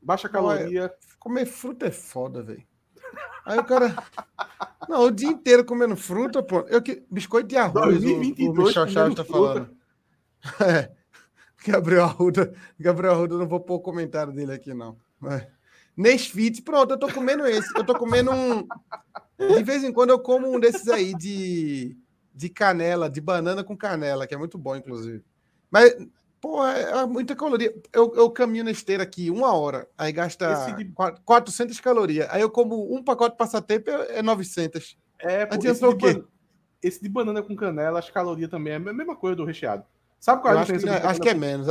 Baixa caloria. Comer fruta é foda, velho. Aí o cara... Não, o dia inteiro comendo fruta, pô. Biscoito de arroz, 2022, o Michel Chaves tá falando. Gabriel Arruda, não vou pôr o comentário dele aqui, não. Nesfit, pronto, eu tô comendo esse. Eu tô comendo um... De vez em quando eu como um desses aí de canela, de banana com canela, que é muito bom, inclusive. Mas, pô, é muita caloria. Eu caminho na esteira aqui 1 hora, aí gasta 400 calorias. Aí eu como um pacote de passatempo, é 900. Adiantou o quê? Esse de banana com canela, as calorias também é a mesma coisa do recheado. Sabe qual é a diferença? Acho que é menos.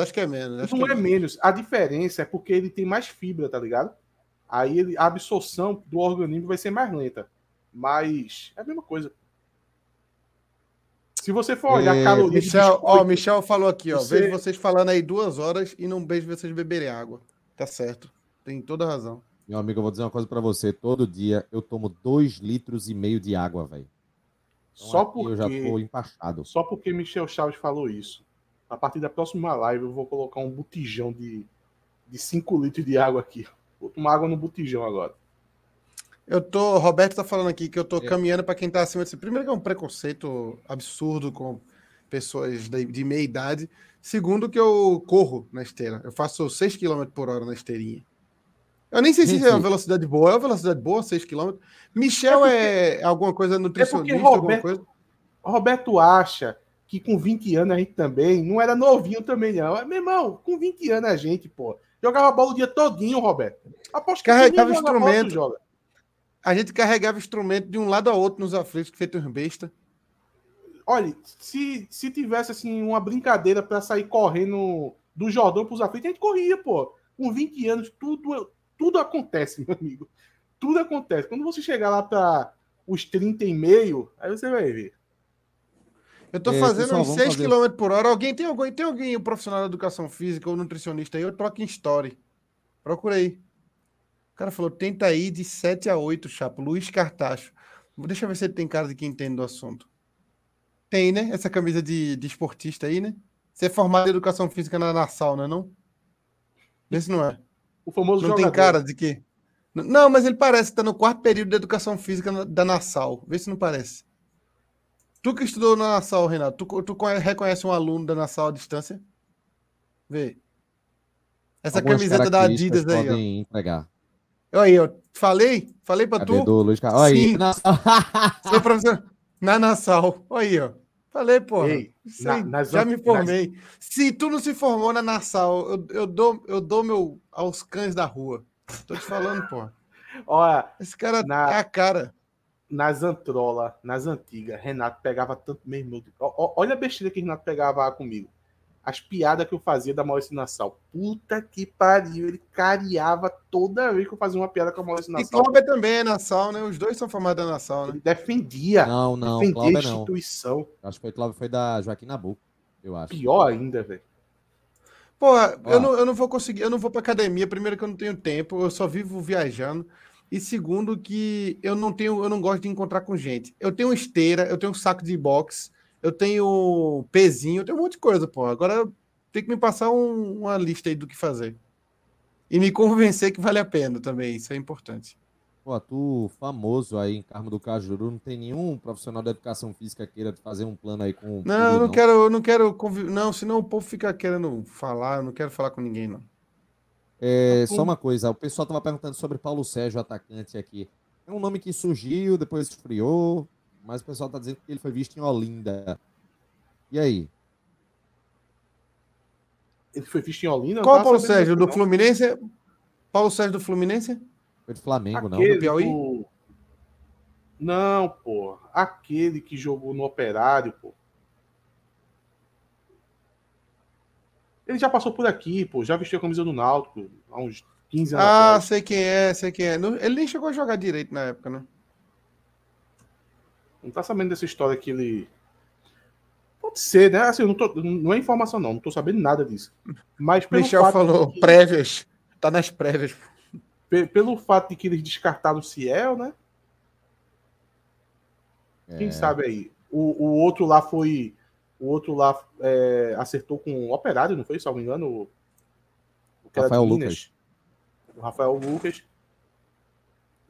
Não é menos. A diferença é porque ele tem mais fibra, tá ligado? Aí a absorção do organismo vai ser mais lenta. Mas é a mesma coisa. Se você for olhar calorias... Michel falou aqui, ó. Vejo vocês falando aí 2 horas e não vejo vocês beberem água. Tá certo. Tem toda a razão. Meu amigo, eu vou dizer uma coisa pra você. Todo dia eu tomo 2,5 litros de água, velho. Então, só porque... Eu já tô empachado. Só porque Michel Chaves falou isso. A partir da próxima live, eu vou colocar um botijão de 5 litros de água aqui. Vou tomar água no botijão agora. O Roberto tá falando aqui que eu tô caminhando para quem tá acima disso. Primeiro que é um preconceito absurdo com pessoas de meia idade. Segundo que eu corro na esteira. Eu faço 6 km por hora na esteirinha. Eu nem sei se é uma velocidade boa. É uma velocidade boa, 6 km. Michel é alguma coisa nutricionista, alguma coisa? Roberto acha que com 20 anos a gente também não era novinho também, não. Meu irmão, com 20 anos a gente, pô, jogava bola o dia todinho, Roberto. Aposto que carregava instrumento. A gente carregava instrumento de um lado a outro nos aflitos, que feito uns besta. Olha, se tivesse assim uma brincadeira para sair correndo do Jordão para os aflitos, a gente corria, pô. Com 20 anos, tudo acontece, meu amigo. Tudo acontece. Quando você chegar lá para os 30 e meio, aí você vai ver. Eu tô fazendo uns 6 km por hora. Tem alguém, um profissional da educação física ou nutricionista aí? Eu troco em story. Procura aí. O cara falou, tenta aí de 7 a 8, Chapo. Luiz Cartacho. Deixa eu ver se ele tem cara de quem entende do assunto. Tem, né? Essa camisa de esportista aí, né? Você é formado em educação física na Nassau, não é não? Esse não é. O famoso não jogador. Tem cara de que... Não, mas ele parece que tá no quarto período de Educação Física da Nassau. Vê se não parece. Tu que estudou na Nassau, Renato, tu reconhece um aluno da Nassau à distância? Vê. Essa algumas camiseta da Adidas aí, ó. Entregar. Olha aí, eu falei pra tu. Luiz Carlos. Sim. Sou professor na Nassau. Olha aí, ó. Falei, porra. Ei, já me formei. Se tu não se formou na Nassau, eu dou meu aos cães da rua. Tô te falando, porra. Olha, esse cara é a cara. Nas antigas, Renato pegava tanto mesmo. Olha a besteira que Renato pegava comigo. As piadas que eu fazia da Maurício Nassau. Puta que pariu. Ele cariava toda vez que eu fazia uma piada com a Maurício Nassau. E Cláudio também é Nassau, né? Os dois são formados da Nassau, né? Ele defendia. Não. Defendia a instituição. Não. Acho que o Cláudio foi da Joaquim Nabuco, eu acho. Pior ainda, velho. Porra, eu não vou conseguir. Eu não vou pra academia. Primeiro que eu não tenho tempo. Eu só vivo viajando. E segundo que eu não gosto de encontrar com gente. Eu tenho esteira. Eu tenho um saco de boxe. Eu tenho pezinho, eu tenho um monte de coisa, porra. Agora tem que me passar uma lista aí do que fazer. E me convencer que vale a pena também, isso é importante. Pô, tu famoso aí em Carmo do Cajuru, não tem nenhum profissional da educação física queira fazer um plano aí com... Não, eu não quero não, senão o povo fica querendo falar, eu não quero falar com ninguém, não. É, só uma coisa, o pessoal tava perguntando sobre Paulo Sérgio, atacante aqui. É um nome que surgiu, depois esfriou... Mas o pessoal tá dizendo que ele foi visto em Olinda. E aí? Ele foi visto em Olinda? Qual o Paulo Sérgio? Do Fluminense? Paulo Sérgio do Fluminense? Foi do Flamengo, aquele não. Do Piauí? Não, pô. Aquele que jogou no Operário, pô. Ele já passou por aqui, pô. Já vestiu a camisa do Náutico há uns 15 anos atrás. Ah, sei quem é. Ele nem chegou a jogar direito na época, né? Não tá sabendo dessa história que ele... Pode ser, né? Assim, não é informação, não. Não tô sabendo nada disso. Mas pelo Michel fato falou, que... prévias. Tá nas prévias. Pelo fato de que eles descartaram o Ciel, né? É. Quem sabe aí? O outro lá foi... O outro lá acertou com o Operário, não foi? Se eu não me engano, o Rafael Lucas. O Rafael Lucas.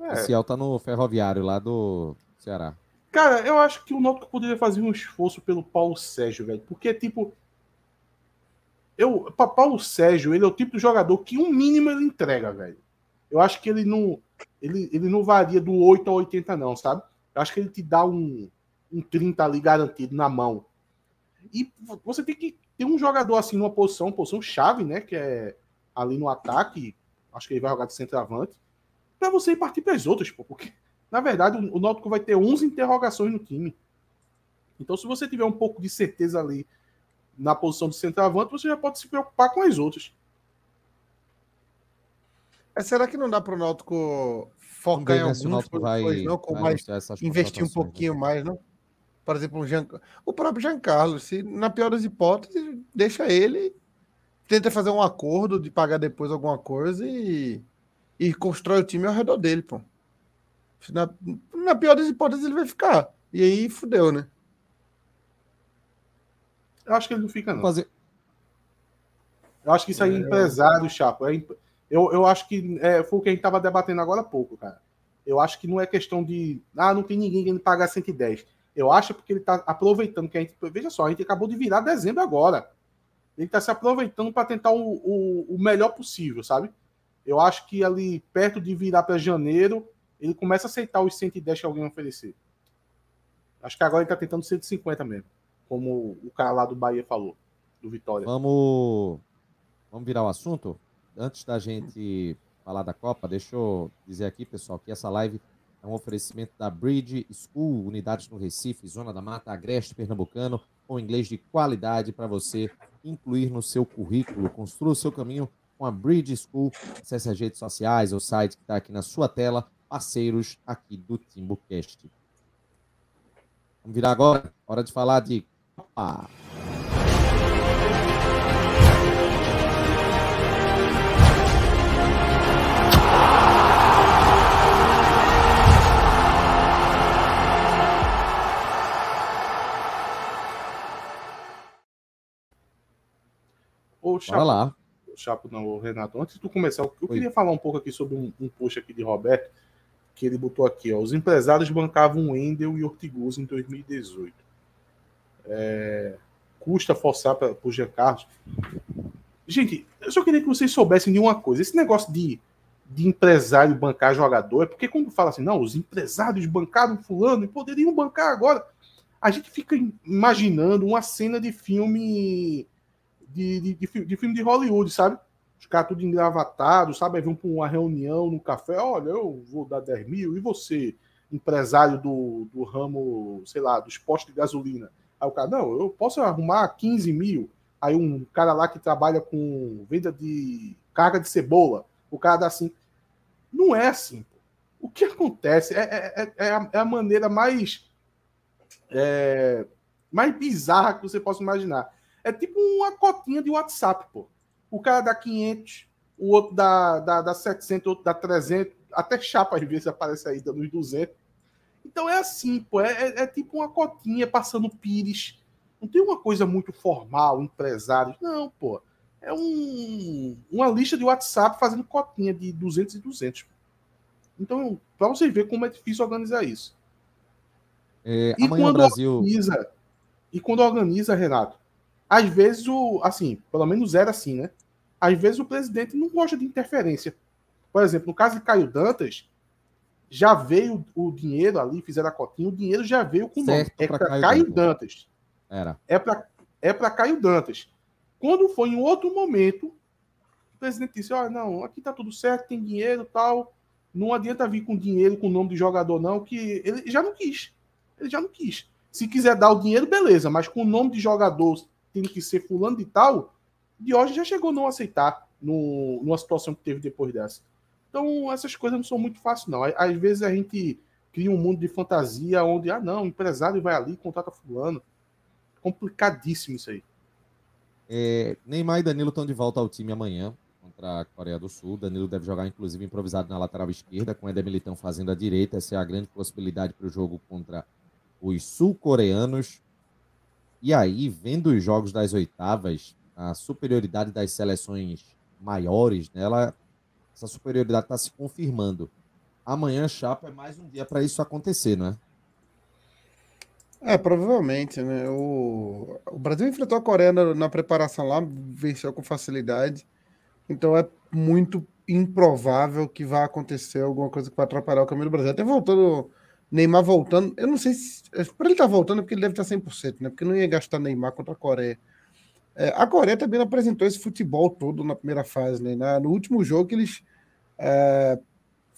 É. O Ciel tá no Ferroviário, lá do Ceará. Cara, eu acho que o Náutico poderia fazer um esforço pelo Paulo Sérgio, velho. Porque, tipo... Paulo Sérgio, ele é o tipo de jogador que um mínimo ele entrega, velho. Eu acho que ele não... Ele não varia do 8 ao 80, não, sabe? Eu acho que ele te dá um 30 ali garantido na mão. E você tem que ter um jogador assim numa posição chave, né? Que é ali no ataque. Acho que ele vai jogar de centroavante. Pra você ir partir pras outras, pô. Porque... Na verdade, o Náutico vai ter 11 interrogações no time. Então, se você tiver um pouco de certeza ali na posição do centroavante, você já pode se preocupar com as outras. Será que não dá para o Náutico focar em algumas coisas, não? Com mais, investir um pouquinho mais, não? Por exemplo, o próprio Giancarlo, se na pior das hipóteses, deixa ele, tenta fazer um acordo de pagar depois alguma coisa e constrói o time ao redor dele, pô. Na pior das hipóteses ele vai ficar. E aí fudeu, né? Eu acho que ele não fica, não. Eu acho que isso aí é empresário, Chapo. Eu acho que foi o que a gente tava debatendo agora há pouco, cara. Eu acho que não é questão de... Ah, não tem ninguém que me pagar 110. Eu acho porque ele tá aproveitando que a gente... Veja só, a gente acabou de virar dezembro agora. Ele tá se aproveitando para tentar o melhor possível, sabe? Eu acho que ali perto de virar para janeiro... Ele começa a aceitar os 110 que alguém oferecer. Acho que agora ele tá tentando 150 mesmo. Como o cara lá do Bahia falou, do Vitória. Vamos virar o assunto? Antes da gente falar da Copa, deixa eu dizer aqui, pessoal, que essa live é um oferecimento da Bridge School, unidades no Recife, Zona da Mata, Agreste, Pernambucano, com inglês de qualidade para você incluir no seu currículo. Construa o seu caminho com a Bridge School. Acesse as redes sociais, o site que tá aqui na sua tela. Parceiros aqui do TimbuCast. Vamos virar agora. Hora de falar de Copa. Ô, Chapo, Chapo não, o Renato, antes de tu começar, eu queria falar um pouco aqui sobre um post aqui de Roberto, que ele botou aqui, ó, os empresários bancavam Wendel e Ortigosa em 2018. Custa forçar para o Jean Carlos. Gente, eu só queria que vocês soubessem de uma coisa, esse negócio de empresário bancar jogador, é porque quando fala assim, não, os empresários bancaram fulano e poderiam bancar agora, a gente fica imaginando uma cena de filme de filme de Hollywood, sabe? Os caras tudo engravatados, sabe? Aí vão para uma reunião no café, olha, eu vou dar 10 mil, e você, empresário do ramo, sei lá, dos postos de gasolina? Aí o cara, não, eu posso arrumar 15 mil. Aí um cara lá que trabalha com venda de carga de cebola, o cara dá assim. Não é assim. O que acontece é a maneira mais bizarra que você possa imaginar. É tipo uma cotinha de WhatsApp, pô. O cara dá 500, o outro dá 700, o outro dá 300, até chapa às vezes aparece aí dando uns 200. Então é assim, pô. É tipo uma cotinha passando pires. Não tem uma coisa muito formal, empresário. Não, pô. É uma lista de WhatsApp fazendo cotinha de 200 e 200. Então, para você ver como é difícil organizar isso. E quando organiza, Renato, às vezes, assim, pelo menos era assim, né? Às vezes o presidente não gosta de interferência. Por exemplo, no caso de Caio Dantas, já veio o dinheiro ali, fizeram a cotinha, o dinheiro já veio com o nome. É para Caio Dantas. Era. É para Caio Dantas. Quando foi em outro momento, o presidente disse, olha, não, aqui tá tudo certo, tem dinheiro e tal, não adianta vir com dinheiro, com o nome do jogador não, que ele já não quis. Se quiser dar o dinheiro, beleza, mas com o nome de jogador tem que ser fulano de tal, Diógenes já chegou a não aceitar numa situação que teve depois dessa. Então, essas coisas não são muito fáceis, não. Às vezes a gente cria um mundo de fantasia onde, o empresário vai ali, contrata fulano. Complicadíssimo isso aí. Neymar e Danilo estão de volta ao time amanhã contra a Coreia do Sul. Danilo deve jogar, inclusive, improvisado na lateral esquerda, com o Éder Militão fazendo a direita. Essa é a grande possibilidade para o jogo contra os sul-coreanos. E aí, vendo os jogos das oitavas, a superioridade das seleções maiores, né, essa superioridade está se confirmando. Amanhã, Chapa, é mais um dia para isso acontecer, não é? Provavelmente, né? O Brasil enfrentou a Coreia na preparação lá, venceu com facilidade. Então é muito improvável que vá acontecer alguma coisa que vai atrapalhar o caminho do Brasil. Até voltando, Neymar voltando, eu não sei se... Para ele estar voltando é porque ele deve estar 100%, né? Porque não ia gastar Neymar contra a Coreia. A Coreia também não apresentou esse futebol todo na primeira fase, né? No último jogo que eles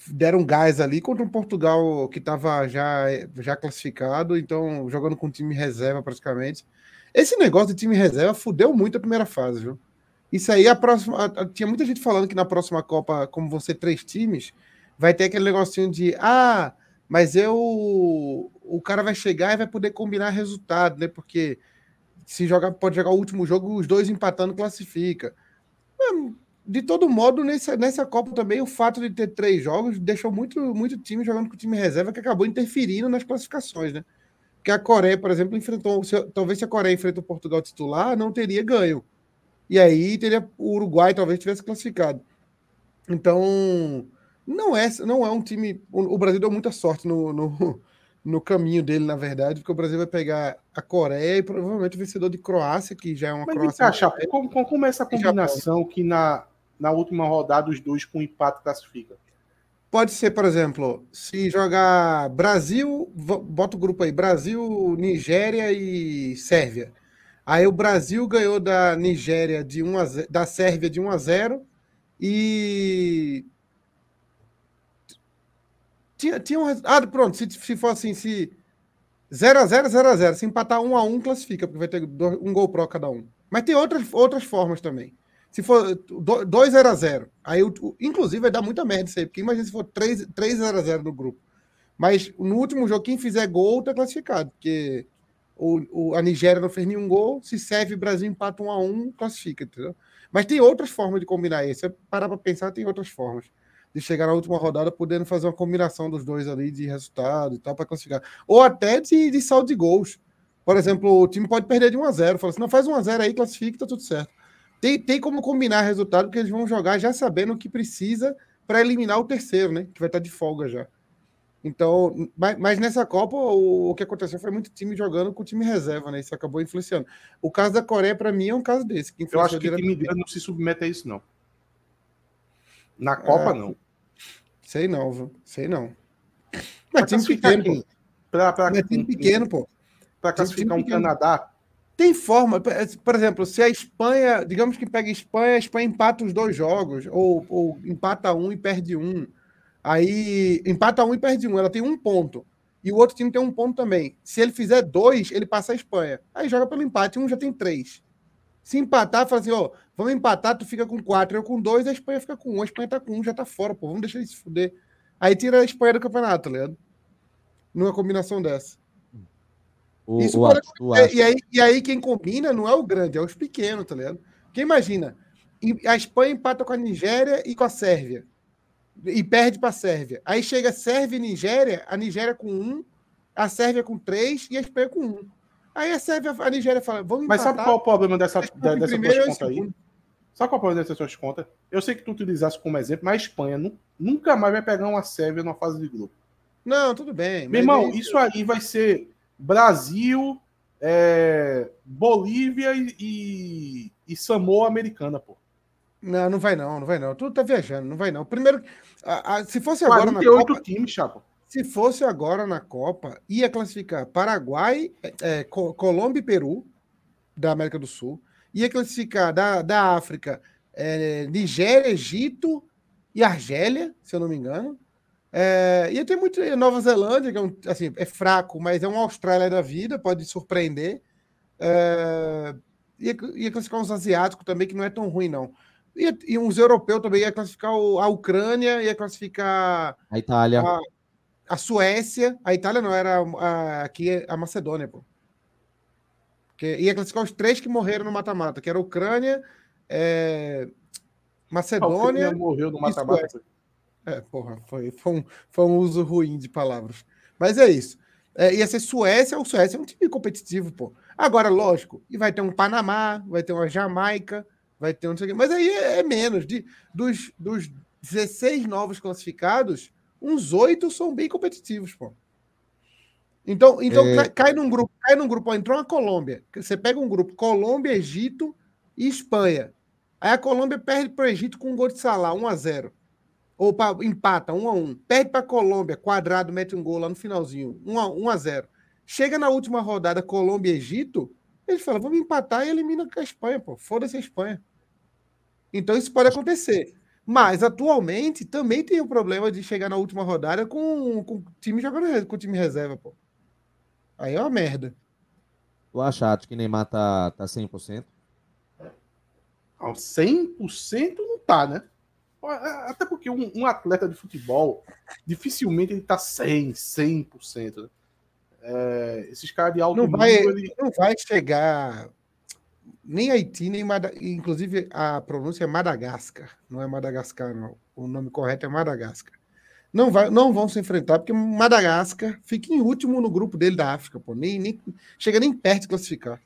deram gás ali contra um Portugal que estava já classificado, então jogando com time reserva praticamente. Esse negócio de time reserva fudeu muito a primeira fase, viu? Isso aí, tinha muita gente falando que na próxima Copa, como vão ser 3 times, vai ter aquele negocinho de, mas o cara vai chegar e vai poder combinar resultado, né? Porque se jogar, pode jogar o último jogo, os dois empatando classifica. De todo modo, nessa Copa também, o fato de ter 3 jogos deixou muito, muito time jogando com o time reserva, que acabou interferindo nas classificações, né? Porque a Coreia, por exemplo, talvez se a Coreia enfrenta o Portugal titular, não teria ganho. E aí o Uruguai talvez tivesse classificado. Então, não é um time... O Brasil deu muita sorte no caminho dele, na verdade, porque o Brasil vai pegar a Coreia e provavelmente o vencedor de Croácia, que já é uma Croácia... Mas como é essa combinação que na última rodada, os dois com empate classificam? Pode ser, por exemplo, se jogar Brasil, bota o grupo aí, Brasil, Nigéria e Sérvia. Aí o Brasil ganhou da Nigéria da Sérvia de 1-0 e... Tinha um resultado. Pronto, se for assim, se 0-0, 0-0, se empatar 1-1, classifica, porque vai ter um gol pró cada um. Mas tem outras formas também. Se for 2 0-0, aí inclusive vai dar muita merda isso aí, porque imagina se for 3 0-0 no grupo. Mas no último jogo, quem fizer gol tá classificado, porque a Nigéria não fez nenhum gol, se serve o Brasil, empata 1-1, classifica, entendeu? Mas tem outras formas de combinar isso. Se você parar pra pensar, tem outras formas de chegar na última rodada podendo fazer uma combinação dos dois ali de resultado e tal para classificar. Ou até de saldo de gols. Por exemplo, o time pode perder de 1-0. Fala assim, não, faz 1-0 aí, classifica, tá tudo certo. Tem como combinar resultado, porque eles vão jogar já sabendo o que precisa para eliminar o terceiro, né? Que vai estar de folga já. Então, mas nessa Copa, o que aconteceu foi muito time jogando com o time reserva, né? Isso acabou influenciando. O caso da Coreia, para mim, é um caso desse. Que eu acho que o time grande não se submete a isso, não. Na Copa, não. Sei não, viu? Sei não. Mas time pequeno, pô. Mas time pequeno, pô. Para classificar um Canadá. Tem forma, por exemplo, se a Espanha, digamos que pega a Espanha empata os dois jogos, ou empata um e perde um. Aí, empata um e perde um, ela tem um ponto. E o outro time tem um ponto também. Se ele fizer dois, ele passa a Espanha. Aí joga pelo empate, um já tem 3. Se empatar, fala assim, ó, vamos empatar, tu fica com 4, eu com 2, a Espanha fica com 1. A Espanha tá com 1, já tá fora, pô, vamos deixar ele se fuder. Aí tira a Espanha do campeonato, tá ligado? Numa combinação dessa. Isso pode acontecer. E aí quem combina não é o grande, é os pequenos, tá ligado? Porque imagina, a Espanha empata com a Nigéria e com a Sérvia. E perde para a Sérvia. Aí chega Sérvia e Nigéria, a Nigéria com 1, a Sérvia com 3 e a Espanha com 1. Aí a Nigéria fala, vamos empatar. Mas sabe qual é o problema dessa tua conta aí? Sabe qual é o problema dessas suas contas? Eu sei que tu utilizasse como exemplo, mas a Espanha nunca mais vai pegar uma Sérvia numa fase de grupo. Não, tudo bem. Meu irmão, isso aí vai ser Brasil, Bolívia e Samoa Americana, pô. Não, não vai não. Tudo tá viajando, não vai não. Primeiro, se fosse agora na Copa... times, chapa. Se fosse agora na Copa, ia classificar Paraguai, Colômbia e Peru, da América do Sul. Ia classificar da África, Nigéria, Egito e Argélia, se eu não me engano. Ia ter muito... Nova Zelândia, que assim, é fraco, mas é uma Austrália da vida, pode surpreender. Ia classificar uns asiáticos também, que não é tão ruim, não. E uns europeus também, ia classificar a Ucrânia, ia classificar a Itália, a Suécia, a Itália não, era aqui a Macedônia, pô. Porque ia classificar os 3 que morreram no mata-mata, que era a Ucrânia, Macedônia... A Ucrânia morreu no mata-mata. Porra, foi um uso ruim de palavras. Mas é isso. Ia ser Suécia, o Suécia é um time competitivo, pô. Agora, lógico, e vai ter um Panamá, vai ter uma Jamaica... Vai ter um não sei o quê. Mas aí é menos. Dos 16 novos classificados, uns 8 são bem competitivos, pô. Então cai num grupo, ó, entrou uma Colômbia. Você pega um grupo, Colômbia, Egito e Espanha. Aí a Colômbia perde para o Egito com um gol de Salah, 1-0. Ou empata, 1-1. Perde para a Colômbia, Quadrado mete um gol lá no finalzinho, 1-0. Chega na última rodada, Colômbia e Egito... Eles falam, vamos empatar e elimina a Espanha, pô. Foda-se a Espanha. Então isso pode acontecer. Mas atualmente também tem o problema de chegar na última rodada com o time jogando com o time reserva, pô. Aí é uma merda. Tu acha que Neymar tá 100%? Não, 100% não tá, né? Até porque um atleta de futebol dificilmente ele tá 100%, né? Esses caras de alto nível... Não vai chegar nem Haiti, nem inclusive a pronúncia é Madagascar. Não é Madagascar, não. O nome correto é Madagascar. Não vão se enfrentar, porque Madagascar fica em último no grupo dele da África, pô. Nem chega nem perto de classificar.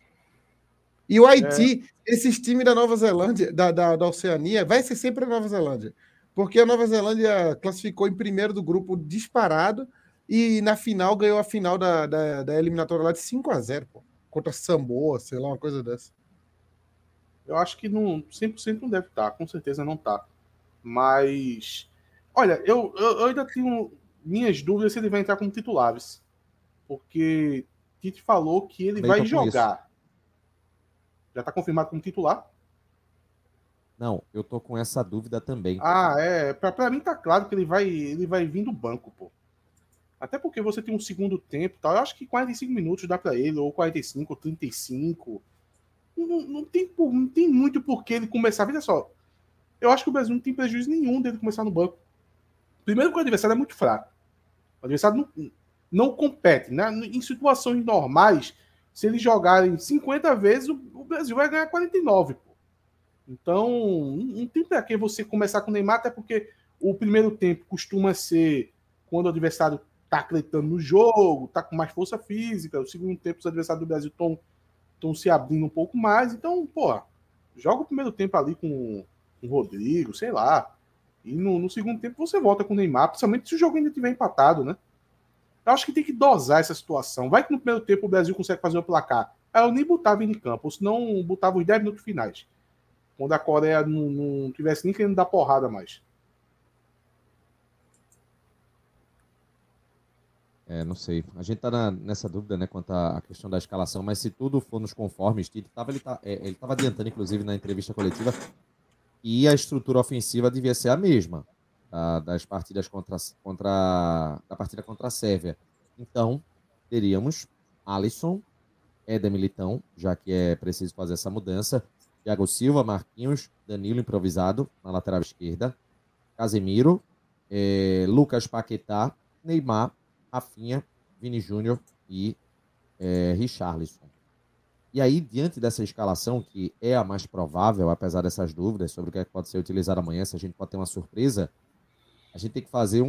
E o Haiti, esses times da Nova Zelândia, da Oceania, vai ser sempre a Nova Zelândia. Porque a Nova Zelândia classificou em primeiro do grupo disparado, e na final, ganhou a final da eliminatória lá de 5-0, pô. Contra Samoa, sei lá, uma coisa dessa. Eu acho que não, 100% não deve estar, com certeza não está. Mas, olha, eu ainda tenho minhas dúvidas se ele vai entrar como titulares. Porque Tite falou que ele vai jogar. Já está confirmado como titular? Não, eu tô com essa dúvida também. Pra mim tá claro que ele vai vir do banco, pô. Até porque você tem um segundo tempo e tal. Eu acho que 45 minutos dá para ele, ou 45, ou 35. Não tem muito por que ele começar. Veja só, eu acho que o Brasil não tem prejuízo nenhum dele começar no banco. Primeiro que o adversário é muito fraco. O adversário não compete, né? Em situações normais, se eles jogarem 50 vezes, o Brasil vai ganhar 49. Pô. Então, não tem para que você começar com o Neymar, até porque o primeiro tempo costuma ser quando o adversário tá acreditando no jogo, tá com mais força física. O segundo tempo, os adversários do Brasil estão se abrindo um pouco mais. Então, pô, joga o primeiro tempo ali com o Rodrigo, sei lá. E no segundo tempo você volta com o Neymar, principalmente se o jogo ainda estiver empatado, né? Eu acho que tem que dosar essa situação. Vai que no primeiro tempo o Brasil consegue fazer o placar. Aí eu nem botava ele em campo, ou senão botava os 10 minutos finais. Quando a Coreia não tivesse nem querendo dar porrada mais. É, não sei. A gente tá nessa dúvida, né, quanto à questão da escalação, mas se tudo for nos conformes, ele estava adiantando, inclusive, na entrevista coletiva, e a estrutura ofensiva devia ser a mesma das partidas da partida contra a Sérvia. Então, teríamos Alisson, Éder Militão, já que é preciso fazer essa mudança, Thiago Silva, Marquinhos, Danilo improvisado na lateral esquerda, Casemiro, Lucas Paquetá, Neymar, Rafinha, Vini Júnior e Richarlison. E aí, diante dessa escalação, que é a mais provável, apesar dessas dúvidas sobre o que pode ser utilizado amanhã, se a gente pode ter uma surpresa, a gente tem que fazer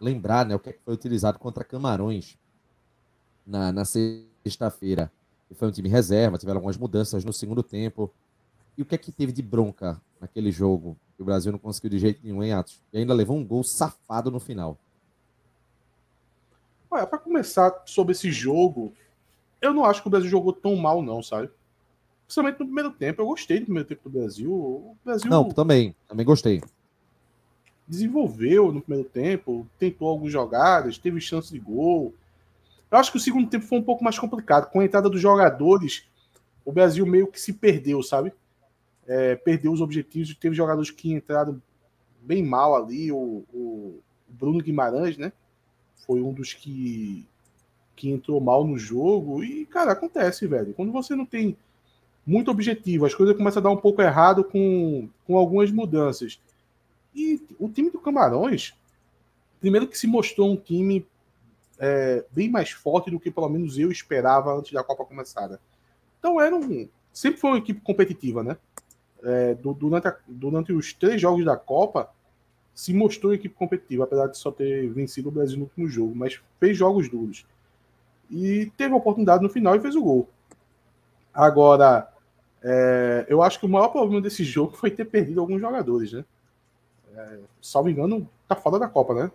lembrar, né, o que foi utilizado contra Camarões na sexta-feira. Foi um time reserva, tiveram algumas mudanças no segundo tempo. E o que é que teve de bronca naquele jogo? Que o Brasil não conseguiu de jeito nenhum, hein, Atos? E ainda levou um gol safado no final. Olha, para começar sobre esse jogo, eu não acho que o Brasil jogou tão mal, não, sabe? Principalmente no primeiro tempo. Eu gostei do primeiro tempo do Brasil. Não, também gostei. Desenvolveu no primeiro tempo, tentou algumas jogadas, teve chance de gol. Eu acho que o segundo tempo foi um pouco mais complicado. Com a entrada dos jogadores, o Brasil meio que se perdeu, sabe? Perdeu os objetivos. Teve jogadores que entraram bem mal ali. O Bruno Guimarães, né? Foi um dos que entrou mal no jogo. E, cara, acontece, velho. Quando você não tem muito objetivo, as coisas começam a dar um pouco errado com algumas mudanças. E o time do Camarões, primeiro que se mostrou um time bem mais forte do que, pelo menos, eu esperava antes da Copa começar. Então, sempre foi uma equipe competitiva, né? Durante os 3 jogos da Copa, se mostrou equipe competitiva, apesar de só ter vencido o Brasil no último jogo, mas fez jogos duros. E teve a oportunidade no final e fez o gol. Agora, eu acho que o maior problema desse jogo foi ter perdido alguns jogadores, né? Salvo engano, tá fora da Copa, né?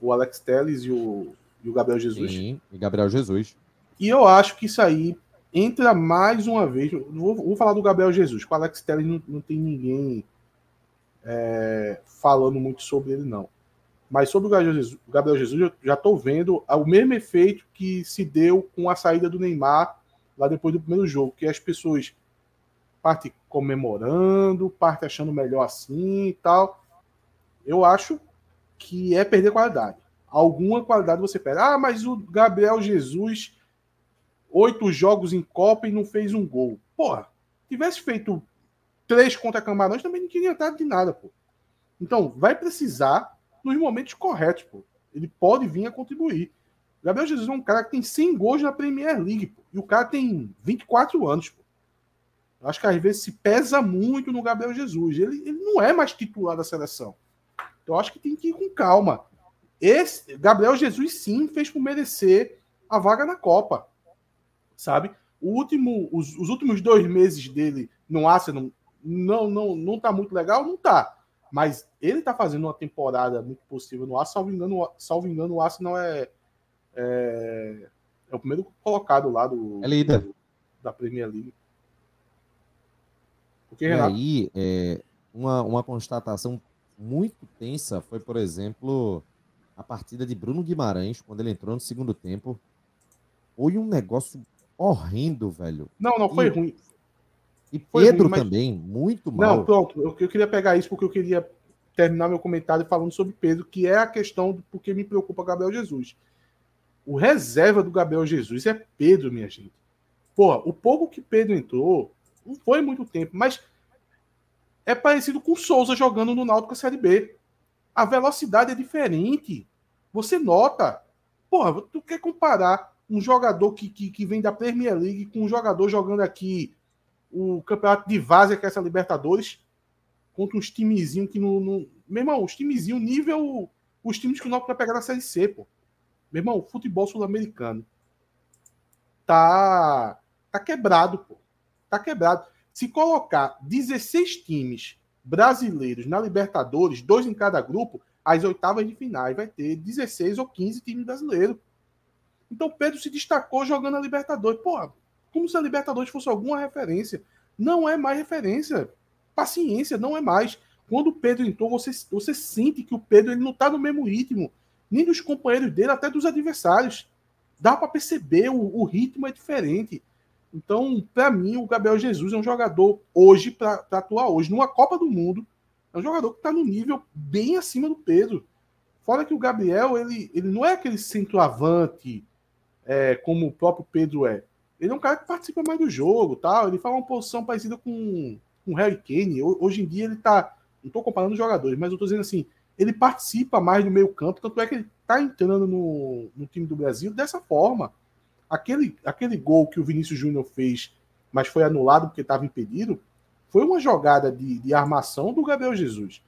O Alex Telles e o Gabriel Jesus. Sim, e Gabriel Jesus. E eu acho que isso aí entra mais uma vez. Vou falar do Gabriel Jesus. Com o Alex Telles não tem ninguém... falando muito sobre ele, não. Mas sobre o Gabriel Jesus, eu já estou vendo o mesmo efeito que se deu com a saída do Neymar lá depois do primeiro jogo, que as pessoas parte comemorando, parte achando melhor assim e tal. Eu acho que é perder qualidade. Alguma qualidade você perde. Ah, mas o Gabriel Jesus 8 jogos em Copa e não fez um gol. Porra, tivesse feito 3 contra Camarões, também não queria entrar de nada, pô. Então, vai precisar nos momentos corretos, pô. Ele pode vir a contribuir. O Gabriel Jesus é um cara que tem 100 gols na Premier League, pô. E o cara tem 24 anos, pô. Eu acho que às vezes se pesa muito no Gabriel Jesus. Ele não é mais titular da seleção. Então, eu acho que tem que ir com calma. Esse Gabriel Jesus, sim, fez por merecer a vaga na Copa. Sabe? Os últimos 2 meses dele no Arsenal... Não tá muito legal, não tá. Mas ele tá fazendo uma temporada muito possível no Arsenal, salvo engano o Arsenal é o primeiro colocado lá da Premier League. Porque, e Renato... aí, uma constatação muito tensa foi, por exemplo, a partida de Bruno Guimarães, quando ele entrou no segundo tempo. Foi um negócio horrendo, velho. Não, foi ruim. E Pedro também, muito mal. Não, pronto, eu queria pegar isso porque eu queria terminar meu comentário falando sobre Pedro, que é a questão do porque me preocupa Gabriel Jesus. O reserva do Gabriel Jesus é Pedro, minha gente. Porra, o pouco que Pedro entrou, não foi muito tempo, mas é parecido com o Souza jogando no Náutico Série B. A velocidade é diferente. Você nota. Porra, tu quer comparar um jogador que vem da Premier League com um jogador jogando aqui o campeonato de várzea, que é essa Libertadores, contra uns timezinhos que não... Meu irmão, os timezinhos nível... Os times que o Náutico vai pegar na Série C, pô. Meu irmão, o futebol sul-americano tá quebrado, pô. Tá quebrado. Se colocar 16 times brasileiros na Libertadores, 2 em cada grupo, as oitavas de finais vai ter 16 ou 15 times brasileiros. Então Pedro se destacou jogando a Libertadores. Pô, como se a Libertadores fosse alguma referência. Não é mais referência. Paciência, não é mais. Quando o Pedro entrou, você sente que o Pedro ele não está no mesmo ritmo, nem dos companheiros dele, até dos adversários. Dá para perceber, o ritmo é diferente. Então, para mim, o Gabriel Jesus é um jogador hoje, para atuar hoje, numa Copa do Mundo, é um jogador que está no nível bem acima do Pedro. Fora que o Gabriel, ele não é aquele centroavante como o próprio Pedro é. Ele é um cara que participa mais do jogo, tal. Ele faz uma posição parecida com o Harry Kane. Hoje em dia ele está... Não estou comparando os jogadores, mas eu estou dizendo assim, ele participa mais do meio campo, tanto é que ele está entrando no time do Brasil dessa forma. Aquele gol que o Vinícius Júnior fez, mas foi anulado porque estava impedido, foi uma jogada de armação do Gabriel Jesus.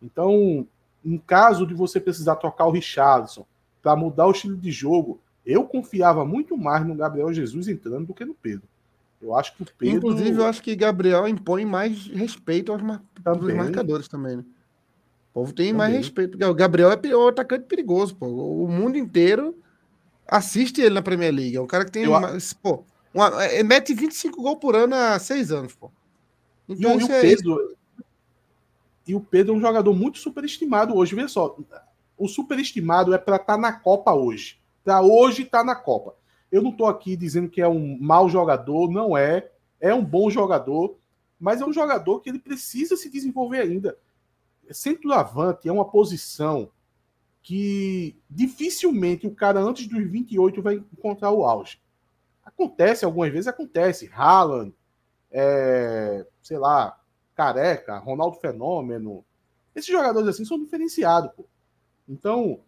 Então, em caso de você precisar trocar o Richarlison para mudar o estilo de jogo, eu confiava muito mais no Gabriel Jesus entrando do que no Pedro. Eu acho que o Pedro... Inclusive, eu acho que Gabriel impõe mais respeito aos marcadores também, né? O povo tem também mais respeito. O Gabriel é o atacante perigoso, pô. O mundo inteiro assiste ele na Premier League. É um cara que tem... mete 25 gols por ano há 6 anos, pô. Então, e o Pedro é um jogador muito superestimado hoje. Veja só, o superestimado é para estar na Copa hoje. Para hoje estar na Copa. Eu não estou aqui dizendo que é um mau jogador, não é. É um bom jogador, mas é um jogador que ele precisa se desenvolver ainda. Centroavante é uma posição que dificilmente o cara antes dos 28 vai encontrar o auge. Acontece, algumas vezes acontece. Haaland, sei lá, Careca, Ronaldo Fenômeno. Esses jogadores assim são diferenciados, pô. Então,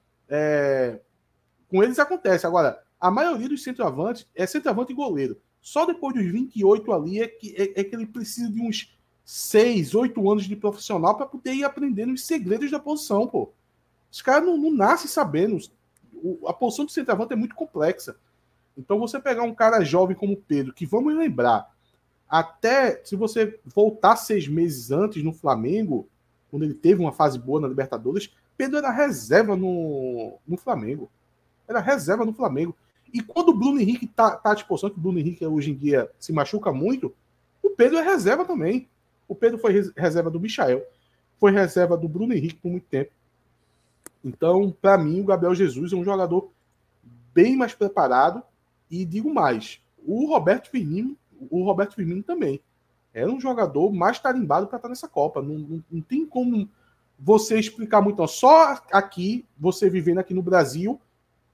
com eles acontece. Agora, a maioria dos centroavantes é centroavante e goleiro. Só depois dos 28 ali é que ele precisa de uns 6, 8 anos de profissional para poder ir aprendendo os segredos da posição, pô. Os caras não nascem sabendo. A posição de centroavante é muito complexa. Então você pegar um cara jovem como o Pedro, que vamos lembrar, até se você voltar 6 meses antes no Flamengo, quando ele teve uma fase boa na Libertadores, Pedro era reserva no Flamengo. Era reserva no Flamengo. E quando o Bruno Henrique tá à disposição, que o Bruno Henrique hoje em dia se machuca muito, o Pedro é reserva também. O Pedro foi reserva do Michael, foi reserva do Bruno Henrique por muito tempo. Então, para mim, o Gabriel Jesus é um jogador bem mais preparado. E digo mais, o Roberto Firmino também. Era um jogador mais tarimbado para estar nessa Copa. Não tem como você explicar muito, não. Só aqui, você vivendo aqui no Brasil,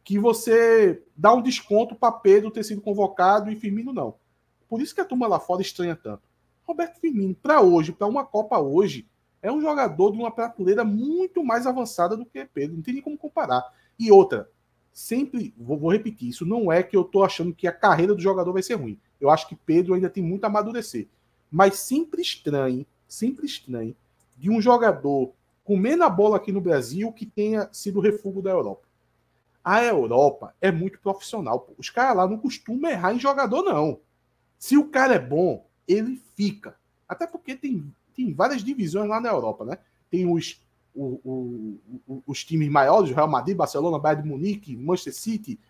que você dá um desconto para Pedro ter sido convocado e Firmino não. Por isso que a turma lá fora estranha tanto. Roberto Firmino, para hoje, para uma Copa hoje, é um jogador de uma prateleira muito mais avançada do que Pedro. Não tem nem como comparar. E outra, sempre, vou repetir, isso não é que eu estou achando que a carreira do jogador vai ser ruim. Eu acho que Pedro ainda tem muito a amadurecer. Mas sempre estranho, de um jogador comendo a bola aqui no Brasil que tenha sido refúgio da Europa. A Europa é muito profissional. Os caras lá não costumam errar em jogador, não. Se o cara é bom, ele fica. Até porque tem várias divisões lá na Europa, né? Tem os times maiores, Real Madrid, Barcelona, Bayern de Munique, Manchester City,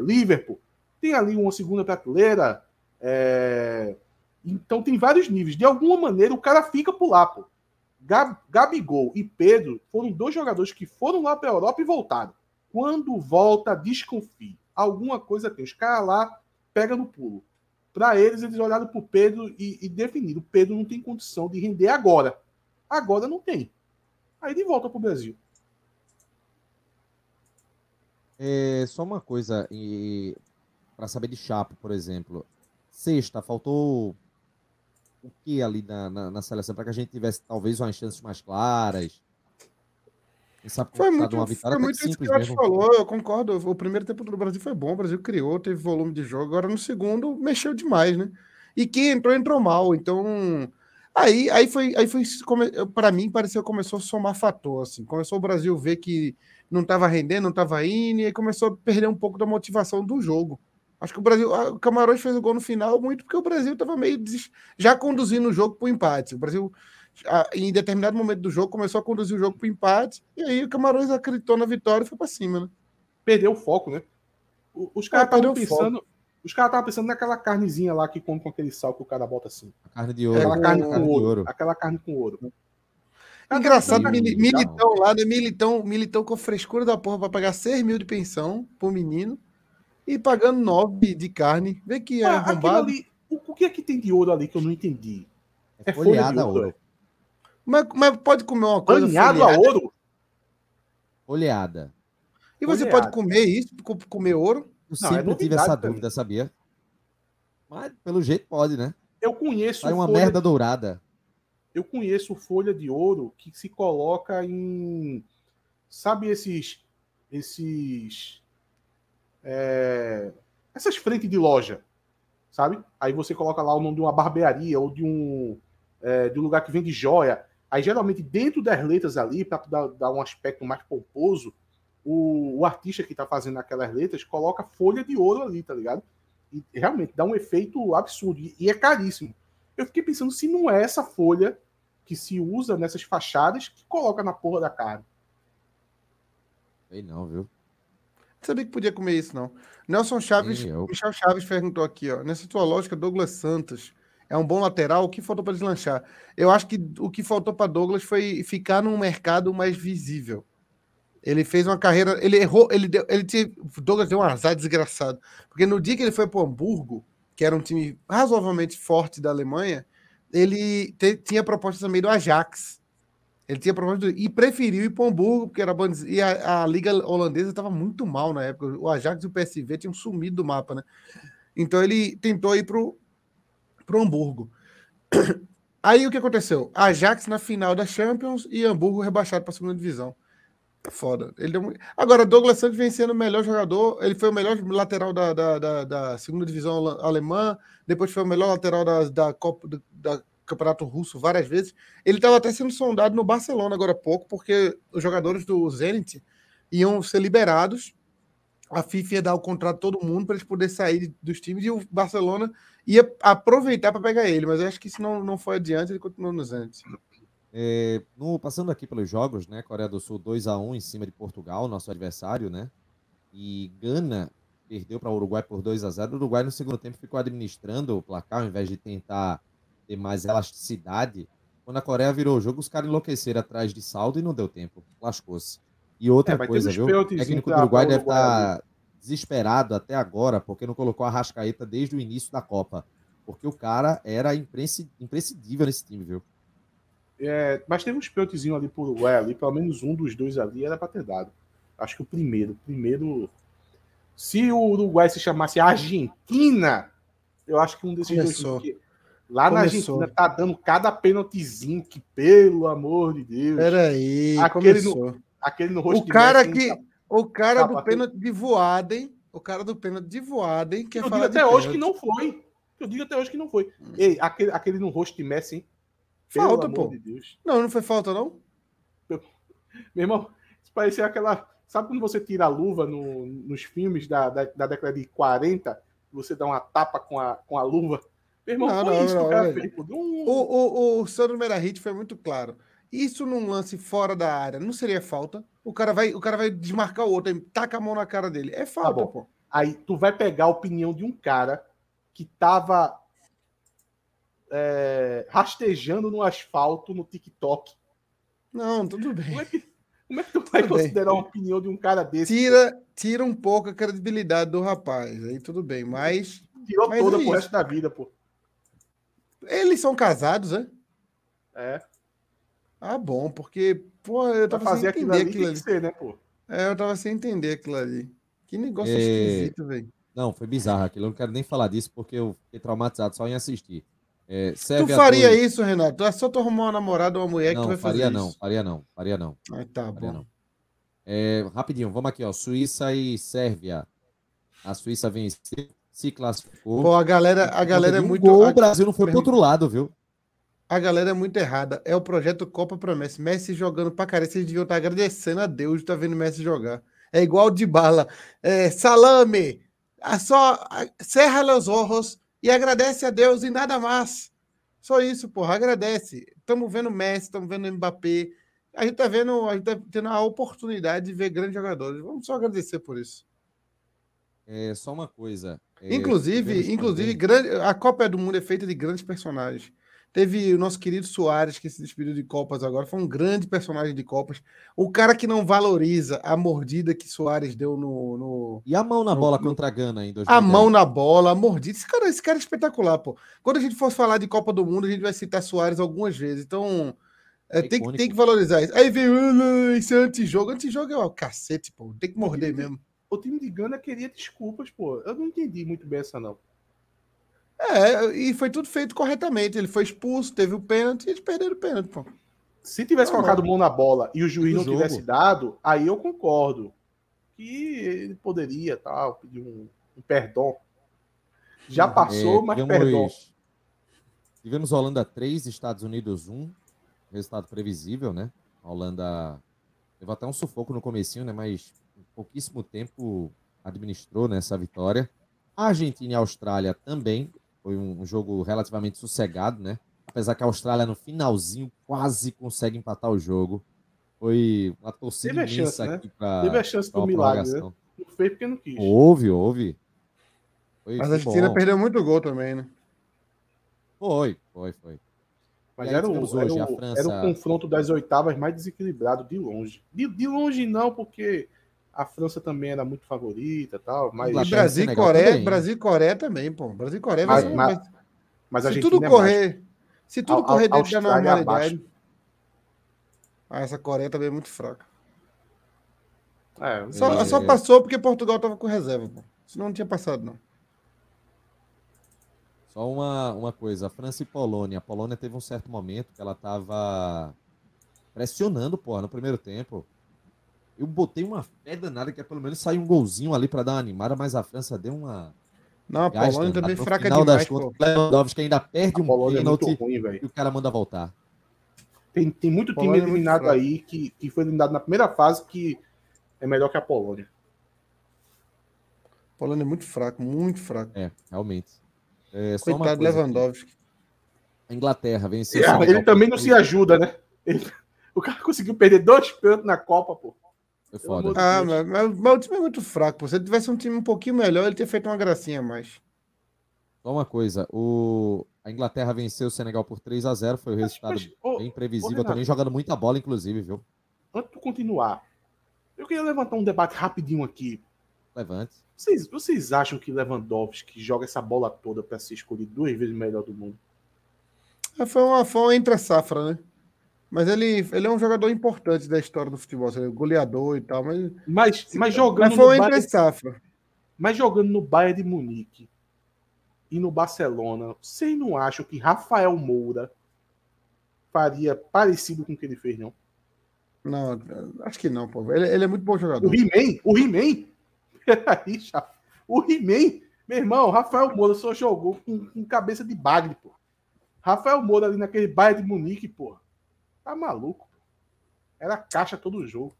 Liverpool. Tem ali uma segunda prateleira. Então tem vários níveis. De alguma maneira, o cara fica por lá, pô. Gabigol e Pedro foram 2 jogadores que foram lá para a Europa e voltaram. Quando volta, desconfie. Alguma coisa tem. Os caras lá pegam no pulo. Para eles olharam para o Pedro e definiram. O Pedro não tem condição de render agora. Agora não tem. Aí ele volta para o Brasil. Só uma coisa, para saber de Chapo, por exemplo. Sexta, faltou o que ali na seleção? Para que a gente tivesse talvez umas chances mais claras. Foi muito isso que o Atos falou, eu concordo. O primeiro tempo do Brasil foi bom, o Brasil criou, teve volume de jogo, agora no segundo mexeu demais, né? E quem entrou mal, então aí foi para mim pareceu que começou a somar fator, assim, começou o Brasil ver que não estava rendendo, não estava indo, e aí começou a perder um pouco da motivação do jogo. Acho que o Brasil, o Camarões fez o gol no final muito porque o Brasil estava meio já conduzindo o jogo para o empate. O Brasil, em determinado momento do jogo, começou a conduzir o jogo para o empate e aí o Camarões acreditou na vitória e foi para cima, né? Perdeu o foco, né? Os caras estavam pensando, naquela carnezinha lá que come com aquele sal que o cara bota assim. A carne de ouro. Aquela carne com ouro. Engraçado, Militão lá, né? Militão com frescura da porra para pagar 6 mil de pensão pro menino. E pagando 9 de carne. Vê que é arrombado. Ali, o que é que tem de ouro ali que eu não entendi? É folheada a ouro. Mas pode comer uma coisa folheada a ouro? Folheada. E você pode comer isso? Comer ouro? Eu sempre tive essa dúvida, sabia? Mas pelo jeito pode, né? Eu conheço... É uma merda dourada. Eu conheço folha de ouro que se coloca em... Sabe essas frentes de loja, sabe? Aí você coloca lá o nome de uma barbearia ou de um lugar que vende joia. Aí geralmente dentro das letras ali, para dar um aspecto mais pomposo, o artista que tá fazendo aquelas letras coloca folha de ouro ali, tá ligado? E realmente dá um efeito absurdo e é caríssimo. Eu fiquei pensando se não é essa folha que se usa nessas fachadas que coloca na porra da carne. Sei não, viu? Não sabia que podia comer isso, não. Michel Chaves perguntou aqui, ó. Nessa tua lógica, Douglas Santos é um bom lateral? O que faltou para deslanchar? Eu acho que o que faltou para Douglas foi ficar num mercado mais visível. Ele fez uma carreira... Ele errou... Douglas deu um azar desgraçado. Porque no dia que ele foi para o Hamburgo, que era um time razoavelmente forte da Alemanha, ele tinha proposta também do Ajax. Ele tinha proposta e preferiu ir para o Hamburgo, porque era e a Liga Holandesa estava muito mal na época. O Ajax e o PSV tinham sumido do mapa, né? Então ele tentou ir para o Hamburgo. Aí o que aconteceu? Ajax na final da Champions e Hamburgo rebaixado para a segunda divisão. Foda. Agora, Douglas Santos vem sendo o melhor jogador. Ele foi o melhor lateral da segunda divisão alemã, depois foi o melhor lateral da Copa da Campeonato Russo várias vezes. Ele estava até sendo sondado no Barcelona agora há pouco, porque os jogadores do Zenit iam ser liberados. A FIFA ia dar o contrato a todo mundo para eles poderem sair dos times e o Barcelona ia aproveitar para pegar ele. Mas eu acho que isso não foi adiante, ele continuou no Zenit. Passando aqui pelos jogos, né? Coreia do Sul 2-1 em cima de Portugal, nosso adversário, né? E Gana perdeu para o Uruguai por 2-0. O Uruguai no segundo tempo ficou administrando o placar ao invés de tentar ter mais elasticidade. Quando a Coreia virou o jogo, os caras enlouqueceram atrás de saldo e não deu tempo. Lascou-se. E outra coisa, viu? O técnico do Uruguai deve estar desesperado até agora, porque não colocou a Rascaeta desde o início da Copa. Porque o cara era imprescindível nesse time, viu? Mas teve uns pênaltizinhos ali pro Uruguai, ali, pelo menos um dos dois ali era para ter dado. Acho que o primeiro... Se o Uruguai se chamasse Argentina, eu acho que um desses dois... Lá começou. Na Argentina tá dando cada pênaltizinho que, pelo amor de Deus... Peraí, aquele no rosto... O cara do pênalti de voada, hein? O cara do pênalti de voada, hein? Eu digo até hoje que não foi. Ei, aquele no rosto de Messi, hein? Falta, pô. De Deus. Não foi falta, não? Meu irmão, isso parecia aquela... Sabe quando você tira a luva nos filmes da década de 40? Você dá uma tapa com a luva? Meu irmão, o Sandro Merahit foi muito claro. Isso num lance fora da área não seria falta. O cara vai desmarcar o outro, taca a mão na cara dele. É falta, pô. Aí tu vai pegar a opinião de um cara que tava rastejando no asfalto no TikTok. Não, tudo bem. Como é que tu vai considerar a opinião de um cara desse? Tira um pouco a credibilidade do rapaz. Aí tudo bem, mas... Tirou toda pro resto da vida, pô. Eles são casados, né? É. Ah, bom, porque, pô, eu tava sem entender aquilo ali. Ser, né, pô? Eu tava sem entender aquilo ali. Que negócio esquisito, velho. Não, foi bizarro aquilo. Eu não quero nem falar disso, porque eu fiquei traumatizado só em assistir. Tu faria isso, Renato? É só tu arrumar uma namorada ou uma mulher que tu vai fazer isso. Faria não. Ah, tá bom. Não. Rapidinho, vamos aqui, ó. Suíça e Sérvia. A Suíça venceu. Se classificou. Pô, a galera é muito... O Brasil não foi pro outro lado, viu? A galera é muito errada. É o projeto Copa para Messi. Messi jogando pra caralho. Vocês deviam estar agradecendo a Deus de estar vendo Messi jogar. É igual de bala. Salame! só cerra os olhos e agradece a Deus e nada mais. Só isso, porra, agradece. Estamos vendo Messi, estamos vendo Mbappé. A gente está vendo, a gente tá tendo a oportunidade de ver grandes jogadores. Vamos só agradecer por isso. É só uma coisa. Inclusive, a Copa do Mundo é feita de grandes personagens. Teve o nosso querido Soares, que se despediu de Copas agora, foi um grande personagem de Copas. O cara que não valoriza a mordida que Soares deu no e a mão na bola contra a Gana em 2010. A mão na bola, a mordida. Esse cara é espetacular, pô. Quando a gente for falar de Copa do Mundo, a gente vai citar Soares algumas vezes. Então, tem que valorizar isso. Aí vem esse antijogo. Antijogo é o cacete, pô. Tem que morder mesmo. O time de Gana queria desculpas, pô. Eu não entendi muito bem essa, não. É, e foi tudo feito corretamente. Ele foi expulso, teve o pênalti e eles perderam o pênalti, pô. Se tivesse colocado mão na bola e o juiz não tivesse dado, aí eu concordo que ele poderia pedir um perdão. Já passou, mas perdão. Tivemos Holanda 3, Estados Unidos 1. Resultado previsível, né? A Holanda levou até um sufoco no comecinho, né? Mas em pouquíssimo tempo administrou, né, essa vitória. A Argentina e a Austrália também. Foi um jogo relativamente sossegado, né? Apesar que a Austrália, no finalzinho, quase consegue empatar o jogo. Foi uma torcida imensa aqui, né? Teve a chance do milagre, né? Não fez porque não quis. Houve. Mas a Argentina perdeu muito gol também, né? Foi. Mas era o confronto das oitavas mais desequilibrado, de longe. De longe não, porque a França também era muito favorita e tal, mas... Brasil e Coreia também, pô. Brasil e Coreia... Mas se tudo correr... Se tudo correr dentro da normalidade... Essa Coreia também é muito fraca. Só passou porque Portugal tava com reserva, pô. Senão não tinha passado, não. Só uma coisa. A França e Polônia. A Polônia teve um certo momento que ela tava pressionando, pô, no primeiro tempo. Eu botei uma fé danada que pelo menos saiu um golzinho ali para dar uma animada, mas a França deu uma... Não, a Polônia também é fraca demais, pô. Lewandowski ainda perde um pênalti e o cara manda voltar. Tem muito time eliminado aí que foi eliminado na primeira fase que é melhor que a Polônia. A Polônia é muito fraca, muito fraca. É, realmente. Coitado do Lewandowski. A Inglaterra venceu. Ele também não se ajuda, né? O cara conseguiu perder 2 pênaltis na Copa, pô. É foda. Mas o time é muito fraco, pô. Se ele tivesse um time um pouquinho melhor, ele teria feito uma gracinha a mais. Só uma coisa, a Inglaterra venceu o Senegal por 3-0, foi o resultado bem previsível, Renato, também jogando muita bola, inclusive, viu? Antes de continuar, eu queria levantar um debate rapidinho aqui. Levante. Vocês acham que Lewandowski joga essa bola toda pra ser escolhido 2 vezes o melhor do mundo? Foi uma entre-safra, né? Mas ele é um jogador importante da história do futebol, assim, goleador e tal, mas jogando no Bayern, mas jogando no Bayern de Munique e no Barcelona, vocês não acham que Rafael Moura faria parecido com o que ele fez, não? Não, acho que não, pô. Ele é muito bom jogador. O He-Man? Peraí, chapa. O He-Man? Meu irmão, Rafael Moura só jogou com cabeça de bagre, pô. Rafael Moura ali naquele Bayern de Munique, pô. Tá maluco. Era caixa todo jogo.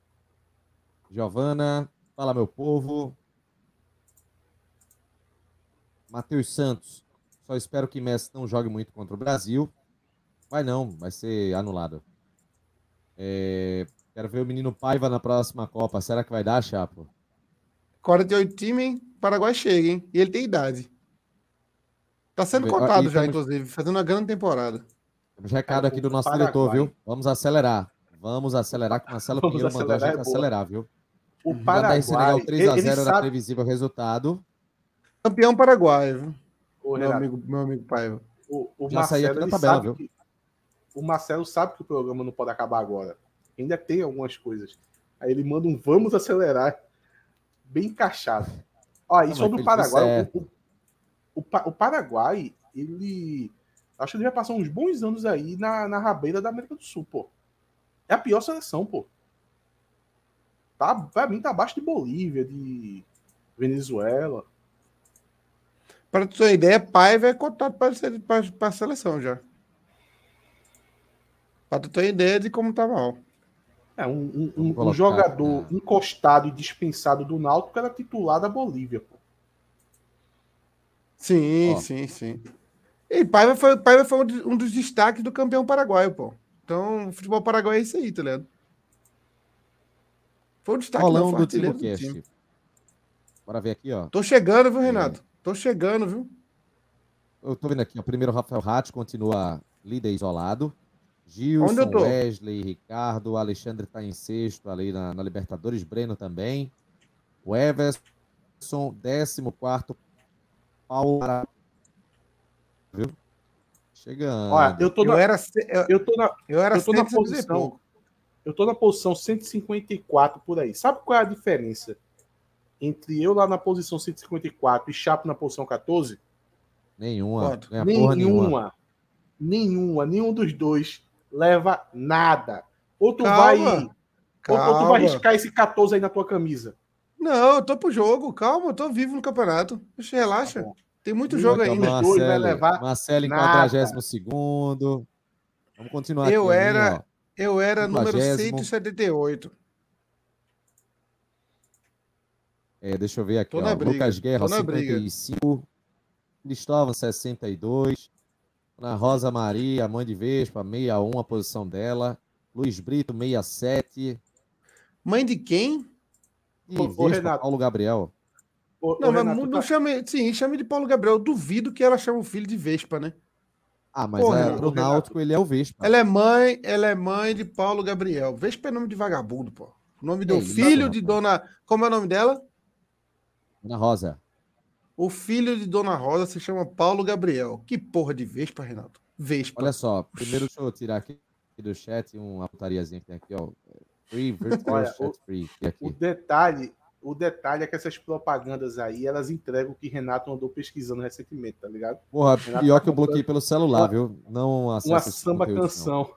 Giovana, fala, meu povo. Matheus Santos. Só espero que Messi não jogue muito contra o Brasil. Vai não, vai ser anulado. Quero ver o menino Paiva na próxima Copa. Será que vai dar, Chapo? 48 time, hein? Paraguai chega, hein? E ele tem idade. Tá sendo cotado já, inclusive. Fazendo uma grande temporada. Recado aqui do nosso diretor, viu? Vamos acelerar que o Marcelo Pinheiro mandou a gente acelerar, viu? O Paraguai... Senegal 3-0 era previsível o resultado. Campeão Paraguai, viu? Meu amigo Paiva. Já saiu aqui na tabela, viu? O Marcelo sabe que o programa não pode acabar agora. Ainda tem algumas coisas. Aí ele manda um vamos acelerar bem encaixado. Ó, e sobre o Paraguai... O Paraguai, ele... Acho que ele vai passar uns bons anos aí na rabeira da América do Sul, pô. É a pior seleção, pô. Tá, pra mim, tá abaixo de Bolívia, de Venezuela. Pra tu ter uma ideia, Paiva é cotado pra seleção já. Pra tu ter uma ideia de como tá mal. Um jogador encostado e dispensado do Náutico era titular da Bolívia, pô. Sim, ó. Sim. E Paiva foi um dos destaques do campeão paraguaio, pô. Então, o futebol paraguaio é isso aí, tá ligado? Foi o destaque do time. Bora ver aqui, ó. Tô chegando, viu, Renato? Eu tô vendo aqui, ó. Primeiro, Rafael Ratti continua líder isolado. Gilson, Wesley, Ricardo, Alexandre tá em sexto ali na Libertadores, Breno também. O Everson, 14º, Paulo. Viu? Chegando. Olha, eu tô na posição 154 por aí. Sabe qual é a diferença entre eu lá na posição 154 e Chapo na posição 14? Nenhuma. Nenhum dos dois leva nada. Ou tu vai riscar esse 14 aí na tua camisa. Não, eu tô pro jogo. Calma, eu tô vivo no campeonato. Poxa, relaxa. Tá, tem muito jogo ainda. Então, Marcelo, vai levar Marcelo em 42º. Vamos continuar eu aqui. Eu era número 178. É, deixa eu ver aqui. Lucas Guerra, 55. Cristóvão, 62. Ana Rosa Maria, mãe de Vespa, 61, a posição dela. Luiz Brito, 67. Mãe de quem? Vespa, Paulo Gabriel. Chame de Paulo Gabriel. Eu duvido que ela chame o filho de Vespa, né? Ah, mas pro Náutico ele é o Vespa. Ela é mãe de Paulo Gabriel. Vespa é nome de vagabundo, pô. O nome do filho de Dona... Como é o nome dela? Ana Rosa. O filho de Dona Rosa se chama Paulo Gabriel. Que porra de Vespa, Renato? Vespa. Olha só, primeiro deixa eu tirar aqui do chat uma putariazinha que tem aqui, ó. Free, virtual. Olha, chat free. Aqui. O detalhe é que essas propagandas aí, elas entregam o que Renato andou pesquisando recentemente, tá ligado? Porra, Renato pior tá que eu bloqueei pelo celular, viu? Não acesso uma samba canção.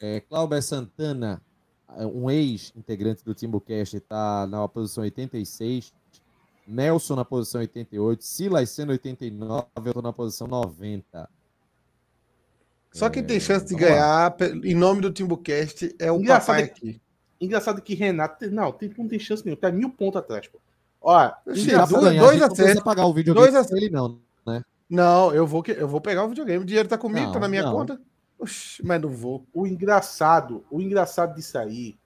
É, Cláudia Santana, um ex-integrante do TimbuCast, tá na posição 86. Nelson na posição 88, Silas sendo 89, eu tô na posição 90. Só quem tem chance de ganhar, em nome do TimbuCast, é o papai aqui. Engraçado que Renato... Não tem chance nenhuma, tá 1000 pontos atrás, pô. Olha, não precisa pagar o videogame dele não, né? Não, eu vou pegar o videogame, o dinheiro tá comigo, tá na minha conta. Oxi, mas não vou. O engraçado disso aí,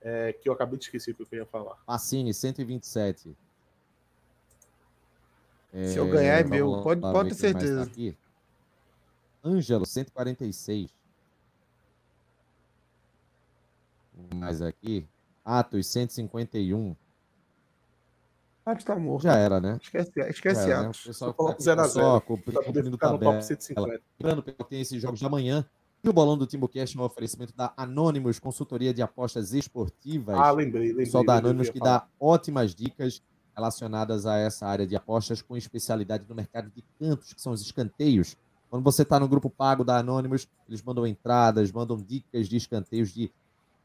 é que eu acabei de esquecer o que eu queria falar. Passini, 127. Se eu ganhar é meu, pode ter certeza. Ângelo, 146. Mais aqui. Atos, 151. Atos tá morto. Já era, né? Esquece era, Atos. Né? O pessoal só cobrindo tabela. Lembrando que tem esses jogos de amanhã. E o Bolão do TimbuCast é um oferecimento da Anonymous, consultoria de apostas esportivas. Ah, lembrei. Só da Anonymous que dá ótimas dicas relacionadas a essa área de apostas com especialidade no mercado de cantos, que são os escanteios. Quando você está no grupo pago da Anonymous, eles mandam entradas, mandam dicas de escanteios de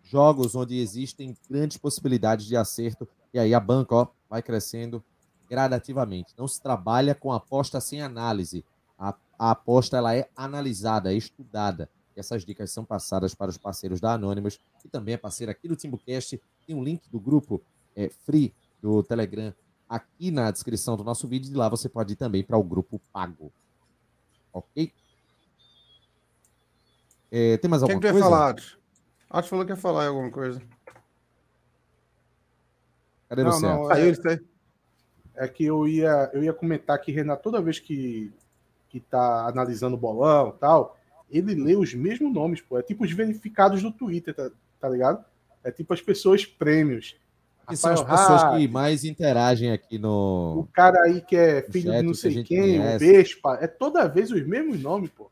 jogos onde existem grandes possibilidades de acerto. E aí a banca vai crescendo gradativamente. Não se trabalha com aposta sem análise. A aposta ela é analisada, é estudada. E essas dicas são passadas para os parceiros da Anonymous, que também é parceiro aqui do TimbuCast. Tem um link do grupo Free do Telegram aqui na descrição do nosso vídeo, de lá você pode ir também para o grupo pago. Ok? Tem mais alguma coisa? Acho que falou que ia falar alguma coisa. Cadê você? É que eu ia comentar que Renato, toda vez que tá analisando o bolão e tal, ele lê os mesmos nomes, pô. É tipo os verificados do Twitter, tá ligado? É tipo as pessoas prêmios. Que são as pessoas que mais interagem aqui no... O cara aí que é filho de não sei quem, o Vespa, é toda vez os mesmos nomes, pô.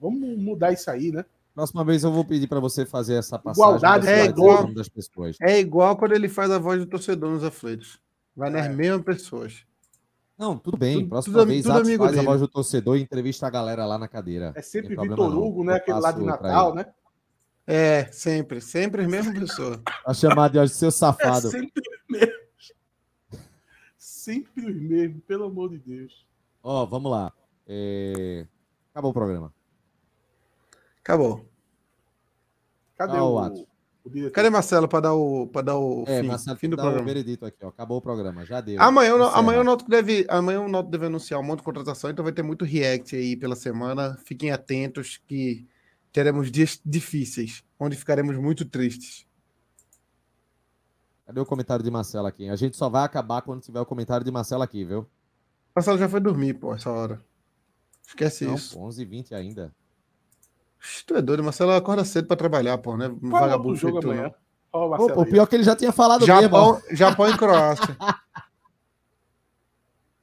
Vamos mudar isso aí, né? Próxima vez eu vou pedir para você fazer essa passagem. Igualdade é igual das pessoas. É igual quando ele faz a voz do torcedor nos aflitos. Vai nas mesmas pessoas. Não, tudo bem. Próxima vez Atos faz a voz do torcedor e entrevista a galera lá na cadeira. É sempre Vitor Hugo, né? Aquele lá de Natal, né? É, sempre a mesma pessoa. A chamada de hoje, seu safado. Sempre os mesmos, pelo amor de Deus. Vamos lá. Acabou o programa. Cadê o Atos? Cadê Marcelo para dar o fim? Marcelo, fim do programa. O veredito aqui, ó. Acabou o programa, já deu. Amanhã o Náutico deve anunciar um monte de contratação, então vai ter muito react aí pela semana. Fiquem atentos que teremos dias difíceis, onde ficaremos muito tristes. Cadê o comentário de Marcelo aqui? A gente só vai acabar quando tiver o comentário de Marcelo aqui, viu? Marcelo já foi dormir, pô, essa hora. Esquece isso. 11h20 ainda. Tu é doido, Marcelo acorda cedo pra trabalhar, pô, né? Vagabundo jogo feito, amanhã. Ó, o pior é que ele já tinha falado mesmo. Japão e Croácia.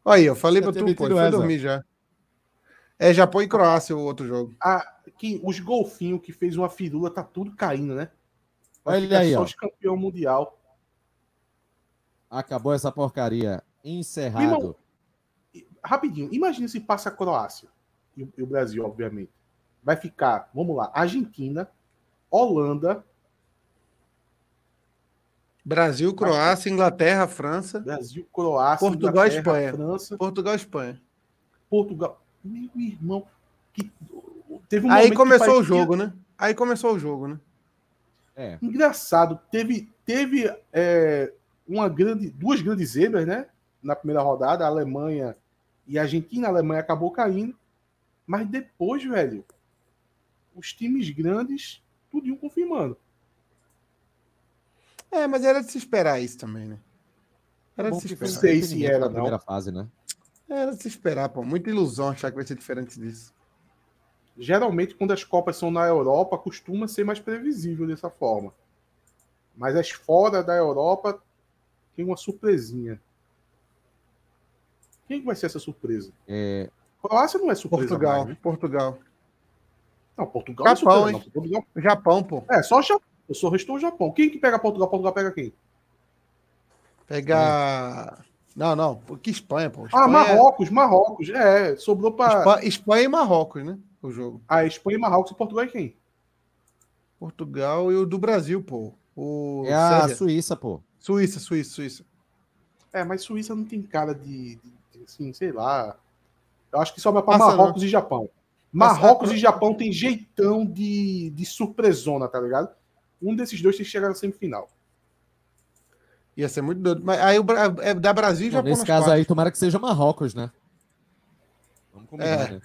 Aí, eu falei pra tu, pô, ele foi dormir já. É Japão e Croácia o outro jogo. Os golfinhos que fez uma firula, tá tudo caindo, né? Olha ele aí, ó. Os campeão mundial. Acabou essa porcaria. Encerrado. Irmão, rapidinho, imagina se passa a Croácia e o Brasil, obviamente. Vai ficar, vamos lá, Argentina, Holanda. Brasil, Croácia, Inglaterra, França. Brasil, Croácia, Portugal, Espanha. França. Portugal, Espanha. Portugal. Meu irmão. Teve um aí começou o jogo, né? Aí começou o jogo, né? É. Engraçado. Teve duas grandes zebras, né? Na primeira rodada, a Alemanha e a Argentina. A Alemanha acabou caindo. Mas depois, velho, os times grandes, tudo confirmando. É, mas era de se esperar isso também, né? Era de se esperar. Não sei se era, não. Primeira fase, né? Era de se esperar, pô. Muita ilusão achar que vai ser diferente disso. Geralmente, quando as Copas são na Europa, costuma ser mais previsível dessa forma. Mas as fora da Europa tem uma surpresinha. Quem vai ser essa surpresa? Croácia não é surpresa. Portugal, mais, né? Portugal. Não, Portugal Japão, é surpresa, não. Japão, pô. É, só o Japão. Eu só restou o Japão. Quem que pega Portugal? Portugal pega quem? Pega... Não. Que Espanha, pô. Espanha Marrocos. É, sobrou pra... Espanha e Marrocos, né? O jogo. Espanha e Marrocos. E Portugal é quem? Portugal e o do Brasil, pô. A Suíça, pô. Suíça. É, mas Suíça não tem cara de assim, sei lá... Eu acho que só vai para Marrocos e Japão. Marrocos e Japão tem jeitão de surpresona, tá ligado? Um desses dois tem que chegar na semifinal. Ia ser muito doido. Mas aí da Brasil e Japão. Nesse caso quartas. Aí, tomara que seja Marrocos, né? Vamos combinar, né?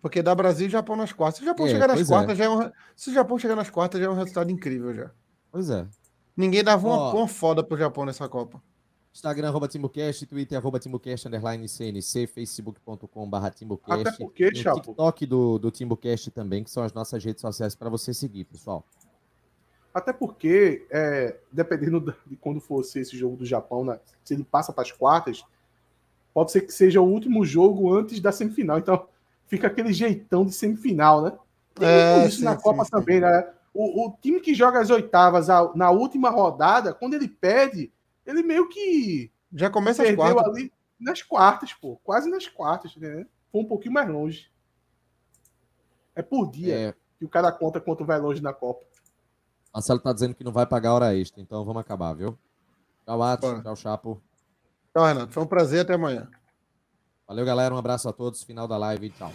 Porque da Brasil e Japão nas quartas. Se o Japão chegar nas quartas, já é um... Se o Japão chegar nas quartas, já é um resultado incrível já. Pois é. Ninguém dava uma pão foda pro Japão nessa Copa. Instagram, @TimbuCast, Twitter, @TimbuCast, _CNC, facebook.com/TimbuCast. Até porque, Chapo. TikTok do TimbuCast também, que são as nossas redes sociais para você seguir, pessoal. Até porque, dependendo de quando for esse jogo do Japão, né, se ele passa para as quartas, pode ser que seja o último jogo antes da semifinal. Então, fica aquele jeitão de semifinal, né? Tem isso na Copa também, né? O time que joga as oitavas na última rodada, quando ele perde... Ele meio que... Já começa as quartas. Perdeu ali nas quartas, pô. Quase nas quartas, né? Foi um pouquinho mais longe. É por dia que o cara conta quanto vai longe na Copa. Marcelo tá dizendo que não vai pagar hora extra, então vamos acabar, viu? Tchau, Atos. Tchau, Chapo. Tchau, Renato. Foi um prazer. Até amanhã. Valeu, galera. Um abraço a todos. Final da live. Tchau.